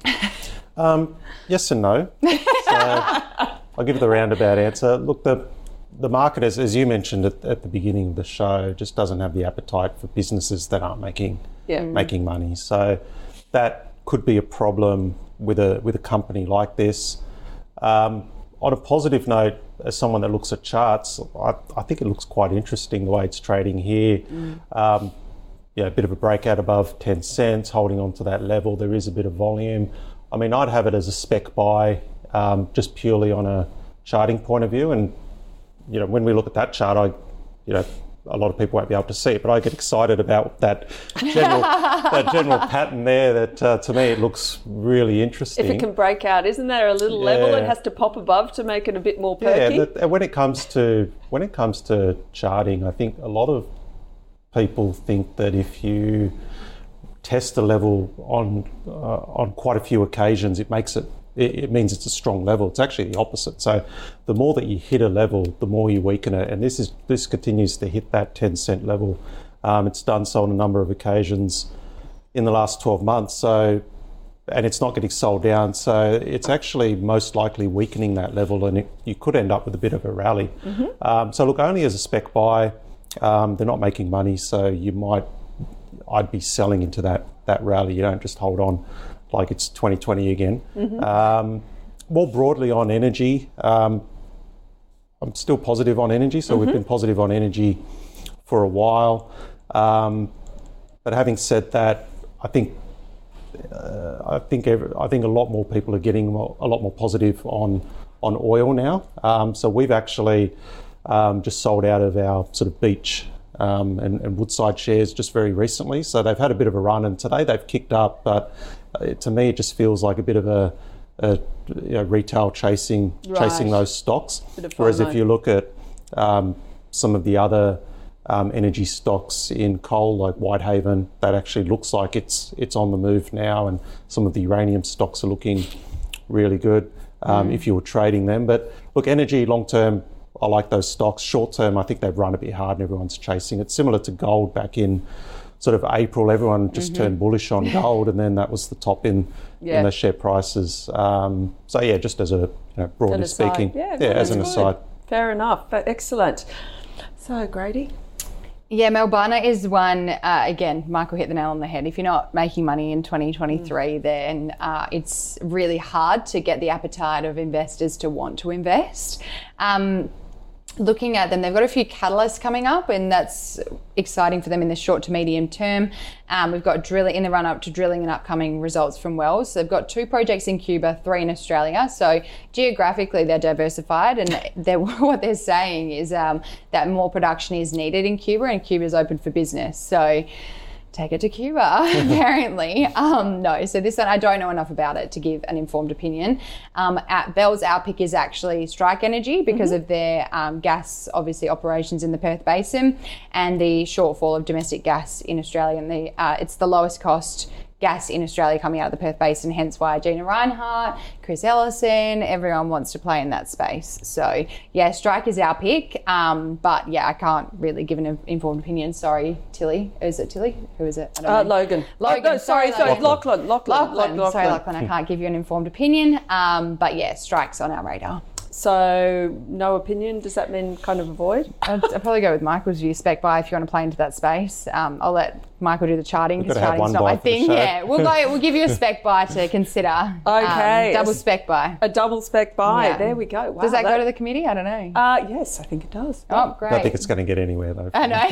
Um, yes and no. So I'll give the roundabout answer. Look, the the market, as, as you mentioned at, at the beginning of the show, just doesn't have the appetite for businesses that aren't making yeah. making money. So that could be a problem with a with a company like this. Um, on a positive note, as someone that looks at charts, I, I think it looks quite interesting the way it's trading here. Mm. Um, yeah, a bit of a breakout above ten cents, holding on to that level. There is a bit of volume. I mean, I'd have it as a spec buy, um, just purely on a charting point of view. And, you know, when we look at that chart, I, you know, a lot of people won't be able to see it, but I get excited about that general that general pattern there that, uh, to me, it looks really interesting. If it can break out, isn't there a little yeah. level it has to pop above to make it a bit more perky? Yeah, and when it comes to, when it comes to charting, I think a lot of people think that if you test a level on uh, on quite a few occasions, it makes it, it, it means it's a strong level. It's actually the opposite. So the more that you hit a level, the more you weaken it. And this is this continues to hit that ten cent level. Um, it's done so on a number of occasions in the last twelve months. So, and it's not getting sold down. So it's actually most likely weakening that level, and it, you could end up with a bit of a rally. Mm-hmm. Um, so look, only as a spec buy. Um, they're not making money, so you might, I'd be selling into that that rally. You don't just hold on like it's twenty twenty again. Mm-hmm. Um, more broadly on energy, um, I'm still positive on energy, so mm-hmm. we've been positive on energy for a while. Um, but having said that, I think uh, I think every, I think a lot more people are getting more, a lot more positive on on oil now. Um, so we've actually um, just sold out of our sort of Beach um, and, and Woodside shares just very recently. So they've had a bit of a run, and today they've kicked up. But it, to me, it just feels like a bit of a, a you know, retail chasing right. chasing those stocks. Whereas if you look at um, some of the other Um, energy stocks in coal, like Whitehaven, that actually looks like it's it's on the move now, and some of the uranium stocks are looking really good um, mm. if you were trading them. But look, energy long term, I like those stocks. Short term, I think they've run a bit hard and everyone's chasing it. Similar to gold back in sort of April, everyone just mm-hmm. turned bullish on gold, and then that was the top in, yeah. in the share prices. Um, so yeah, just as a you know, broadly speaking, yeah, yeah as an good. aside. Fair enough, but excellent. So Grady. Yeah, Melbana is one, uh, again, Michael hit the nail on the head. If you're not making money in twenty twenty-three, mm. then uh, it's really hard to get the appetite of investors to want to invest. Um, looking at them, they've got a few catalysts coming up, and that's exciting for them in the short to medium term. Um, we've got drilling in the run-up to drilling and upcoming results from wells. So they've got two projects in Cuba, three in Australia. So geographically, they're diversified, and they're, what they're saying is um, that more production is needed in Cuba, and Cuba's open for business. So take it to Cuba, apparently. Um, no, so this one, I don't know enough about it to give an informed opinion. Um, at Bell's, our pick is actually Strike Energy because mm-hmm. of their um, gas, obviously, operations in the Perth Basin and the shortfall of domestic gas in Australia. And the uh, it's the lowest cost gas in Australia coming out of the Perth Basin, hence why Gina Reinhart, Chris Ellison, everyone wants to play in that space. So yeah, Strike is our pick, um, but yeah, I can't really give an informed opinion. Sorry, Tilly. Is it Tilly? Who is it? I don't uh, know. Logan. Logan. Oh, no, sorry, sorry, Logan. Lachlan. Lachlan. Lachlan. Lachlan. Lachlan. Sorry, Lachlan, I can't give you an informed opinion, um, but yeah, Strike's on our radar. So no opinion, does that mean kind of avoid? I'd, I'd probably go with Michael's view, spec buy, if you want to play into that space. Um, I'll let Michael do the charting because charting's not my thing. Yeah, we'll go, we'll give you a spec buy to consider. Okay. Um, double spec buy. A double spec buy, yeah. There we go. Wow, does that, that go to the committee? I don't know. Uh, yes, I think it does. Oh, great. I don't think it's going to get anywhere though. I know.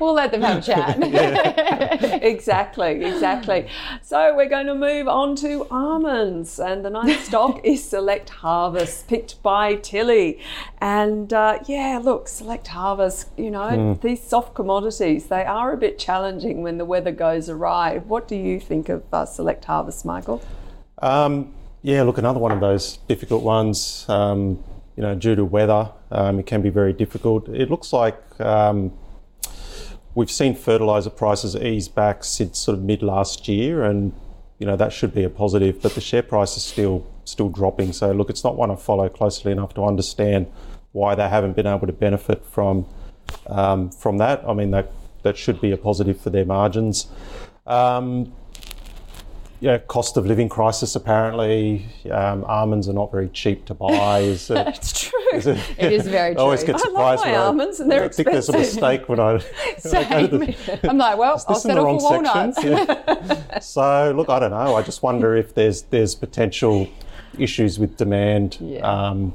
We'll let them have a chat. Yeah. Exactly, exactly. So we're going to move on to almonds, and the ninth stock is Select Harvest, picked by Tilly. And uh, yeah, look, Select Harvest, you know, mm. these soft commodities, they are a bit challenging when the weather goes awry. What do you think of uh, Select Harvest, Michael? Um, yeah, look, another one of those difficult ones, um, you know, due to weather, um, it can be very difficult. It looks like um, we've seen fertiliser prices ease back since sort of mid last year, and you know, that should be a positive, but the share price is still still dropping. So look, it's not one I follow closely enough to understand why they haven't been able to benefit from um, from that. I mean, that that should be a positive for their margins. Um, yeah, cost of living crisis, apparently. Um, almonds are not very cheap to buy. Is it, it's true. Is it, it is very true. I always get surprised. I love my when almonds I, and they're I expensive. think there's a mistake when I, when I go to the... I'm like, well, I'll settle for walnuts. Yeah. So, look, I don't know. I just wonder if there's there's potential issues with demand. Yeah, um,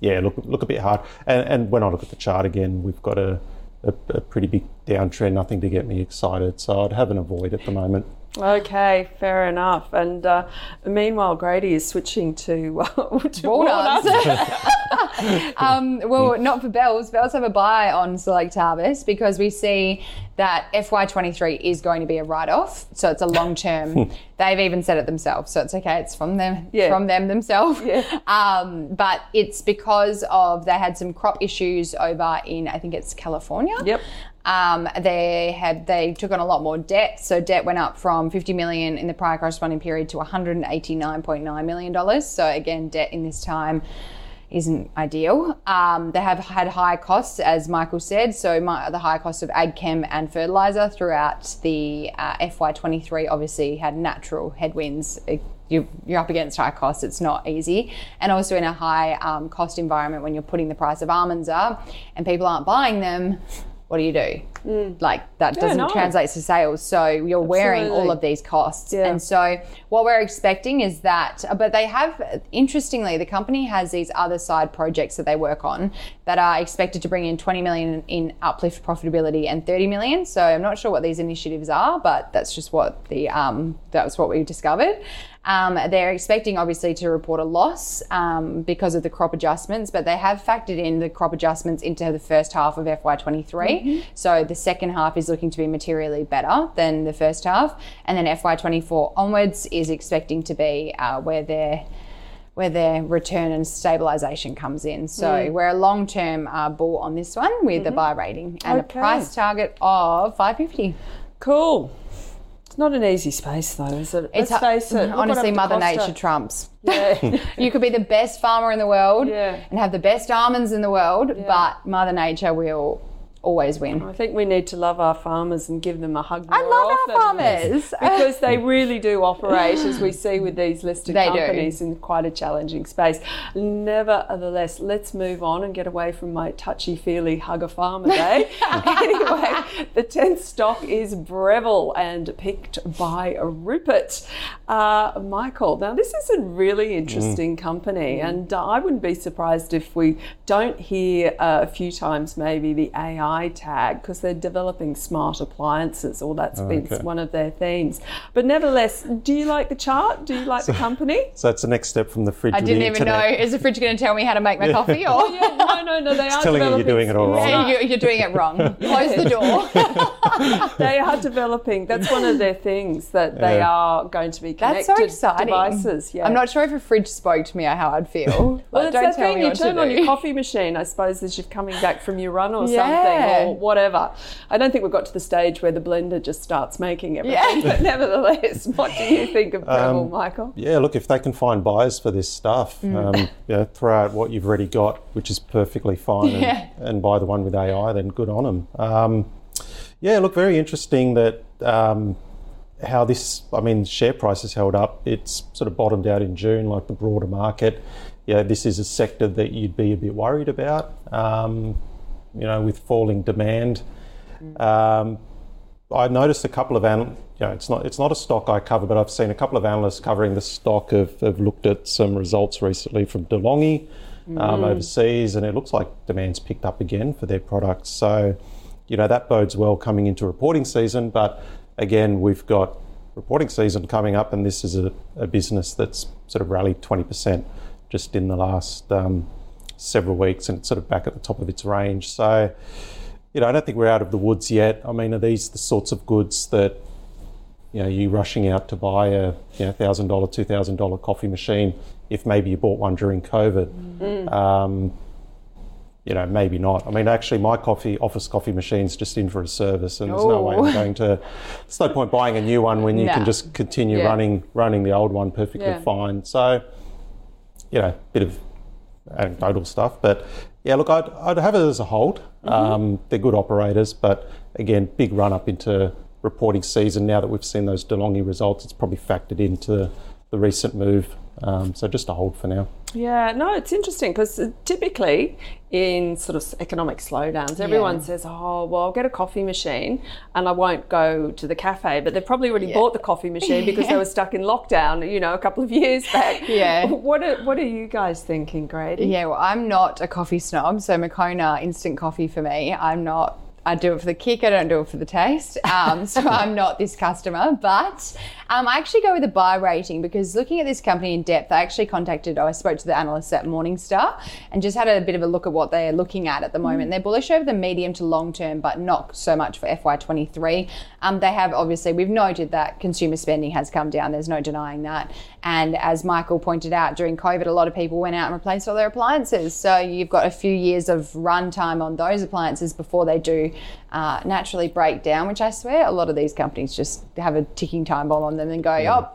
yeah look, look a bit hard. And, and when I look at the chart again, we've got a, a, a pretty big downtrend, nothing to get me excited. So I'd have an avoid at the moment. Okay, fair enough. And uh, meanwhile, Grady is switching to, uh, to walnuts. um, well, not for Bells. Bells have a buy on Select Harvest because we see that F Y twenty-three is going to be a write-off. So it's a long-term. They've even said it themselves. So it's okay. It's from them, yeah. from them themselves. Yeah. Um, but it's because of they had some crop issues over in, I think it's California. Yep. Um, they had they took on a lot more debt, so debt went up from fifty million dollars in the prior corresponding period to one hundred eighty-nine point nine million dollars. So again, debt in this time isn't ideal. Um, they have had high costs, as Michael said, so my, the high cost of ag chem and fertilizer throughout the uh, F Y twenty-three obviously had natural headwinds. It, You're, you're up against high costs, it's not easy. And also in a high um, cost environment when you're putting the price of almonds up and people aren't buying them, what do you do? Mm. Like that yeah, doesn't no. translate to sales. So you're Absolutely. wearing all of these costs. Yeah. And so what we're expecting is that, but they have, interestingly, the company has these other side projects that they work on that are expected to bring in twenty million in uplift profitability and thirty million. So I'm not sure what these initiatives are, but that's just what the, um, that's what we discovered. Um, they're expecting obviously to report a loss um, because of the crop adjustments, but they have factored in the crop adjustments into the first half of F Y twenty-three. Mm-hmm. So the second half is looking to be materially better than the first half, and then F Y twenty-four onwards is expecting to be uh, where their where their return and stabilisation comes in. So mm. we're a long-term uh, bull on this one with mm-hmm. a buy rating and okay. a price target of five fifty. Cool. It's not an easy space though, is it? Let's it's face it. Honestly, Mother Nature trumps. Yeah. You could be the best farmer in the world yeah. and have the best almonds in the world, yeah. but Mother Nature will always win. I think we need to love our farmers and give them a hug. More I love often our farmers because they really do operate, as we see with these listed they companies, do. in quite a challenging space. Nevertheless, let's move on and get away from my touchy-feely hug a farmer day. Anyway. The tenth stock is Breville and picked by Rupert. Uh, Michael, now this is a really interesting mm. company mm. and uh, I wouldn't be surprised if we don't hear uh, a few times maybe the A I tag because they're developing smart appliances, or that's oh, been okay. one of their themes. But nevertheless, do you like the chart? Do you like so, the company? So it's the next step from the fridge. I didn't even know, is the fridge going to tell me how to make my yeah. coffee? Or? Oh, yeah, no, no, no, they it's are telling developing. You you're doing it all wrong. Yeah, you're, you're doing it wrong. Close the door. They are developing. That's one of their things, that yeah. they are going to be connected That's so exciting. devices. Yeah. I'm not sure if a fridge spoke to me how I'd feel. Well, it's that thing. You turn on your coffee machine, I suppose, as you're coming back from your run or yeah. something or whatever. I don't think we've got to the stage where the blender just starts making everything. Yeah. But nevertheless, what do you think of Breville, um, Michael? Yeah, look, if they can find buyers for this stuff, mm. um, you know, throw out what you've already got, which is perfectly fine, yeah. and, and buy the one with A I, then good on them. Um, Yeah, look, very interesting that um, how this, I mean, share price has held up. It's sort of bottomed out in June, like the broader market. Yeah, this is a sector that you'd be a bit worried about, um, you know, with falling demand. Um, I noticed a couple of, an, you know, it's not it's not a stock I cover, but I've seen a couple of analysts covering the stock have, have looked at some results recently from DeLonghi um, mm. overseas, and it looks like demand's picked up again for their products. So, you know, that bodes well coming into reporting season, but again, we've got reporting season coming up, and this is a, a business that's sort of rallied twenty percent just in the last um, several weeks, and it's sort of back at the top of its range. So, you know, I don't think we're out of the woods yet. I mean, are these the sorts of goods that, you know, you rushing out to buy a you know, one thousand dollars, two thousand dollars coffee machine if maybe you bought one during COVID? Mm. Um, You know, maybe not. I mean, actually, my coffee, office coffee machine's just in for a service, and there's Ooh. no way I'm going to. There's no point buying a new one when you nah. can just continue yeah. running running the old one perfectly yeah. fine. So, you know, bit of anecdotal stuff, but yeah, look, I'd I'd have it as a hold. Mm-hmm. Um, they're good operators, but again, big run up into reporting season. Now that we've seen those DeLonghi results, it's probably factored into the recent move. Um, so just a hold for now. Yeah, no, it's interesting because typically in sort of economic slowdowns, everyone yeah. says, oh, well, I'll get a coffee machine and I won't go to the cafe. But they've probably already yeah. bought the coffee machine because yeah. they were stuck in lockdown, you know, a couple of years back. Yeah. What are, what are you guys thinking, Grady? Yeah, well, I'm not a coffee snob. So Moccona, instant coffee for me. I'm not. I do it for the kick, I don't do it for the taste. Um, so I'm not this customer, but um, I actually go with a buy rating because looking at this company in depth, I actually contacted, oh, I spoke to the analysts at Morningstar and just had a bit of a look at what they're looking at at the moment. Mm. They're bullish over the medium to long term, but not so much for F Y twenty-three. Um, they have obviously, we've noted that consumer spending has come down. There's no denying that. And as Michael pointed out, during COVID, a lot of people went out and replaced all their appliances. So you've got a few years of run time on those appliances before they do uh, naturally break down, which I swear a lot of these companies just have a ticking time bomb on them and go, yeah. oh,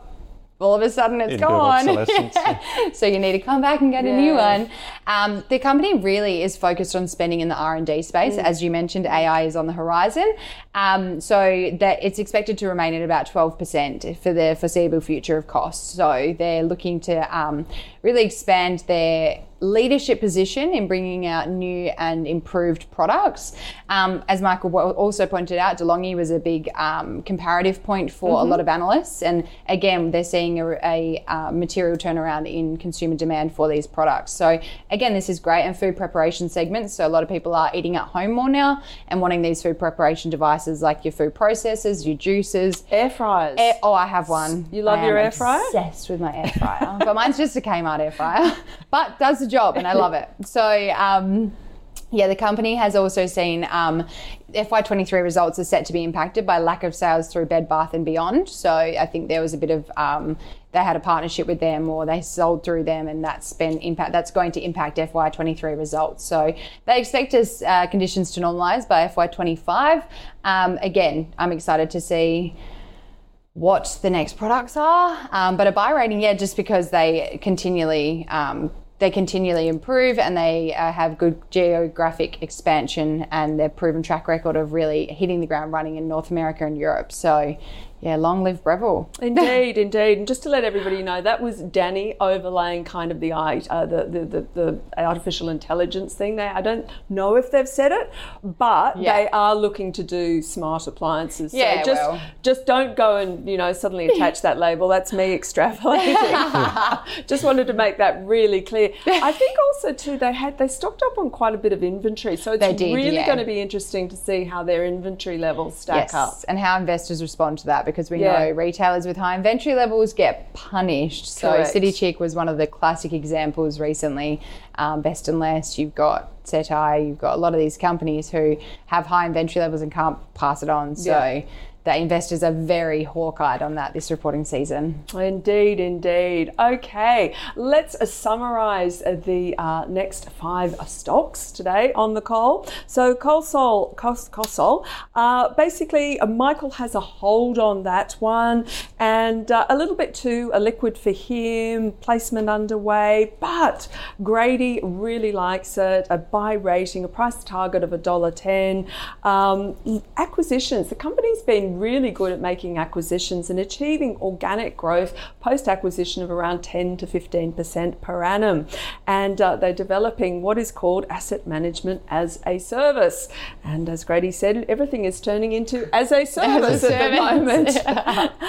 all of a sudden it's gone. Yeah. So you need to come back and get yeah. a new one. Um, the company really is focused on spending in the R and D space. Mm. As you mentioned, A I is on the horizon. Um, so that it's expected to remain at about twelve percent for the foreseeable future of costs. So they're looking to um, really expand their leadership position in bringing out new and improved products. Um, as Michael also pointed out, DeLonghi was a big um, comparative point for mm-hmm. a lot of analysts. And again, they're seeing a, a uh, material turnaround in consumer demand for these products. So again, this is great. And food preparation segments. So a lot of people are eating at home more now and wanting these food preparation devices like your food processors, your juicers. Air fryers. Air, oh, I have one. You love I your air fryer? I'm obsessed with my air fryer. But mine's just a Kmart air fryer. But does the job and I love it. So um yeah, the company has also seen um F Y twenty-three results are set to be impacted by lack of sales through Bed Bath and Beyond. So I think there was a bit of um they had a partnership with them or they sold through them, and that's been impact that's going to impact F Y twenty-three results. So they expect us uh, conditions to normalize by F Y twenty-five. Um again, I'm excited to see what the next products are, um, but a buy rating, yeah, just because they continually um, they continually improve and they uh, have good geographic expansion and their proven track record of really hitting the ground running in North America and Europe. So yeah, long live Breville. Indeed, indeed. And just to let everybody know, that was Danny overlaying kind of the uh, the, the, the, the artificial intelligence thing there. I don't know if they've said it, but yeah. they are looking to do smart appliances. Yeah, so just, well. just don't go and, you know, suddenly attach that label. That's me extrapolating. Just wanted to make that really clear. I think also too, they had they stocked up on quite a bit of inventory. So it's did, really yeah. going to be interesting to see how their inventory levels stack yes, up. And how investors respond to that. Because we yeah. know retailers with high inventory levels get punished. So Correct. City Chic was one of the classic examples recently. Um, Best and Less, you've got Setai, you've got a lot of these companies who have high inventory levels and can't pass it on. So yeah. the investors are very hawk-eyed on that this reporting season. Indeed, indeed. Okay, let's uh, summarise the uh, next five stocks today on the call. So Cosol, Cos, Cosol uh, basically uh, Michael has a hold on that one, and uh, a little bit too a liquid for him, placement underway, but Grady really likes it, a buy rating, a price target of one dollar ten. Um, acquisitions, the company's been really good at making acquisitions and achieving organic growth post-acquisition of around ten to fifteen percent per annum. And uh, they're developing what is called asset management as a service. And as Grady said, everything is turning into as a service as a at service. the moment.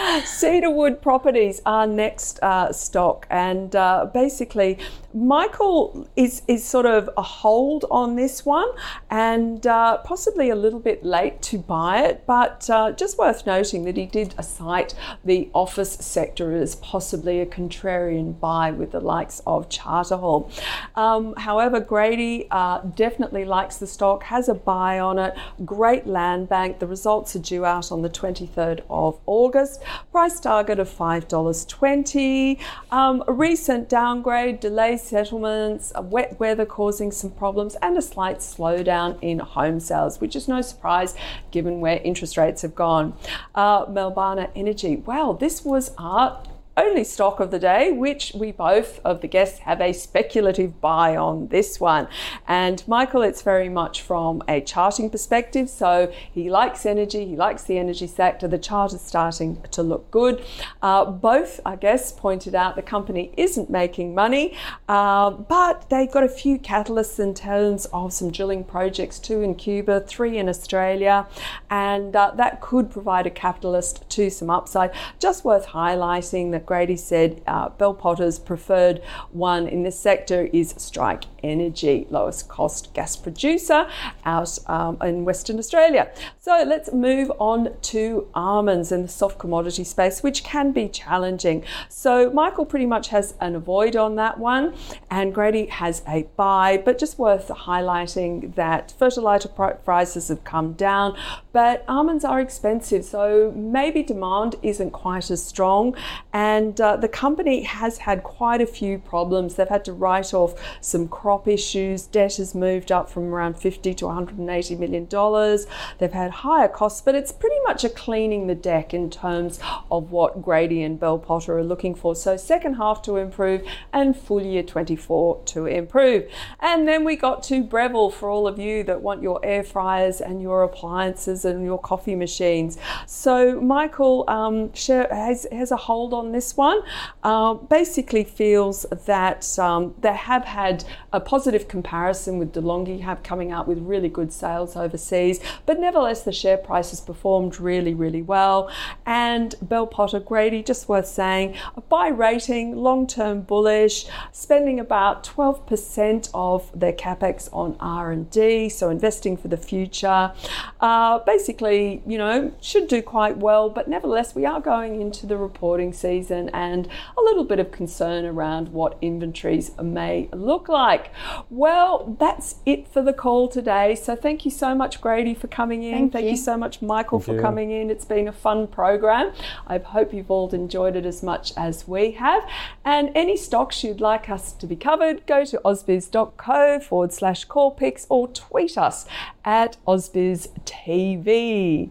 Yeah. Cedar Woods Properties, our next uh, stock. And uh, basically, Michael is, is sort of a hold on this one and uh, possibly a little bit late to buy it, but uh, just worth noting that he did cite the office sector as possibly a contrarian buy with the likes of Charterhall. Um, however, Grady uh, definitely likes the stock, has a buy on it, great land bank. The results are due out on the twenty-third of August. Price target of five dollars twenty. Um, a recent downgrade, delayed settlements, wet weather causing some problems, and a slight slowdown in home sales, which is no surprise given where interest rates have gone. Uh, Melbana Energy. Wow, this was our only stock of the day, which we both of the guests have a speculative buy on this one. And Michael, it's very much from a charting perspective. So he likes energy, he likes the energy sector. The chart is starting to look good. Uh, both, I guess, pointed out the company isn't making money, uh, but they've got a few catalysts in terms of some drilling projects, two in Cuba, three in Australia, and uh, that could provide a catalyst to some upside. Just worth highlighting that Grady said uh, Bell Potter's preferred one in this sector is Strike Energy, lowest cost gas producer out um, in Western Australia. So let's move on to almonds in the soft commodity space, which can be challenging. So Michael pretty much has an avoid on that one, and Grady has a buy, but just worth highlighting that fertilizer prices have come down, but almonds are expensive, so maybe demand isn't quite as strong. And And uh, the company has had quite a few problems. They've had to write off some crop issues. Debt has moved up from around fifty to one hundred eighty million dollars. They've had higher costs, but it's pretty much are cleaning the deck in terms of what Grady and Bell Potter are looking for. So second half to improve and full year twenty-four to improve. And then we got to Breville for all of you that want your air fryers and your appliances and your coffee machines. So Michael um, has, has a hold on this one, uh, basically feels that um, they have had a positive comparison with DeLonghi have coming out with really good sales overseas, but nevertheless the share price has performed really, really well. And Bell Potter, Grady, just worth saying, a buy rating, long-term bullish, spending about twelve percent of their capex on R and D, so investing for the future. Uh, basically, you know, should do quite well, but nevertheless we are going into the reporting season and a little bit of concern around what inventories may look like. Well, that's it for the call today. So thank you so much, Grady, for coming in. Thank, thank you. you so much, Michael, thank for you. coming in. It's been a fun program. I hope you've all enjoyed it as much as we have. And any stocks you'd like us to be covered, go to ausbiz.co forward slash call picks or tweet us at AusbizTV.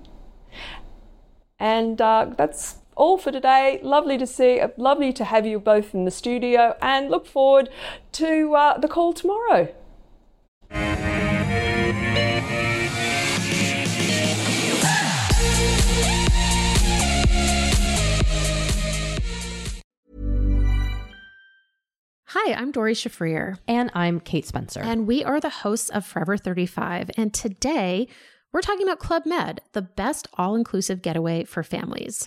And uh, that's all for today. Lovely to see, lovely to have you both in the studio, and look forward to uh, the call tomorrow. Hi, I'm Dori Shafrir. And I'm Kate Spencer. And we are the hosts of Forever thirty-five. And today, we're talking about Club Med, the best all-inclusive getaway for families.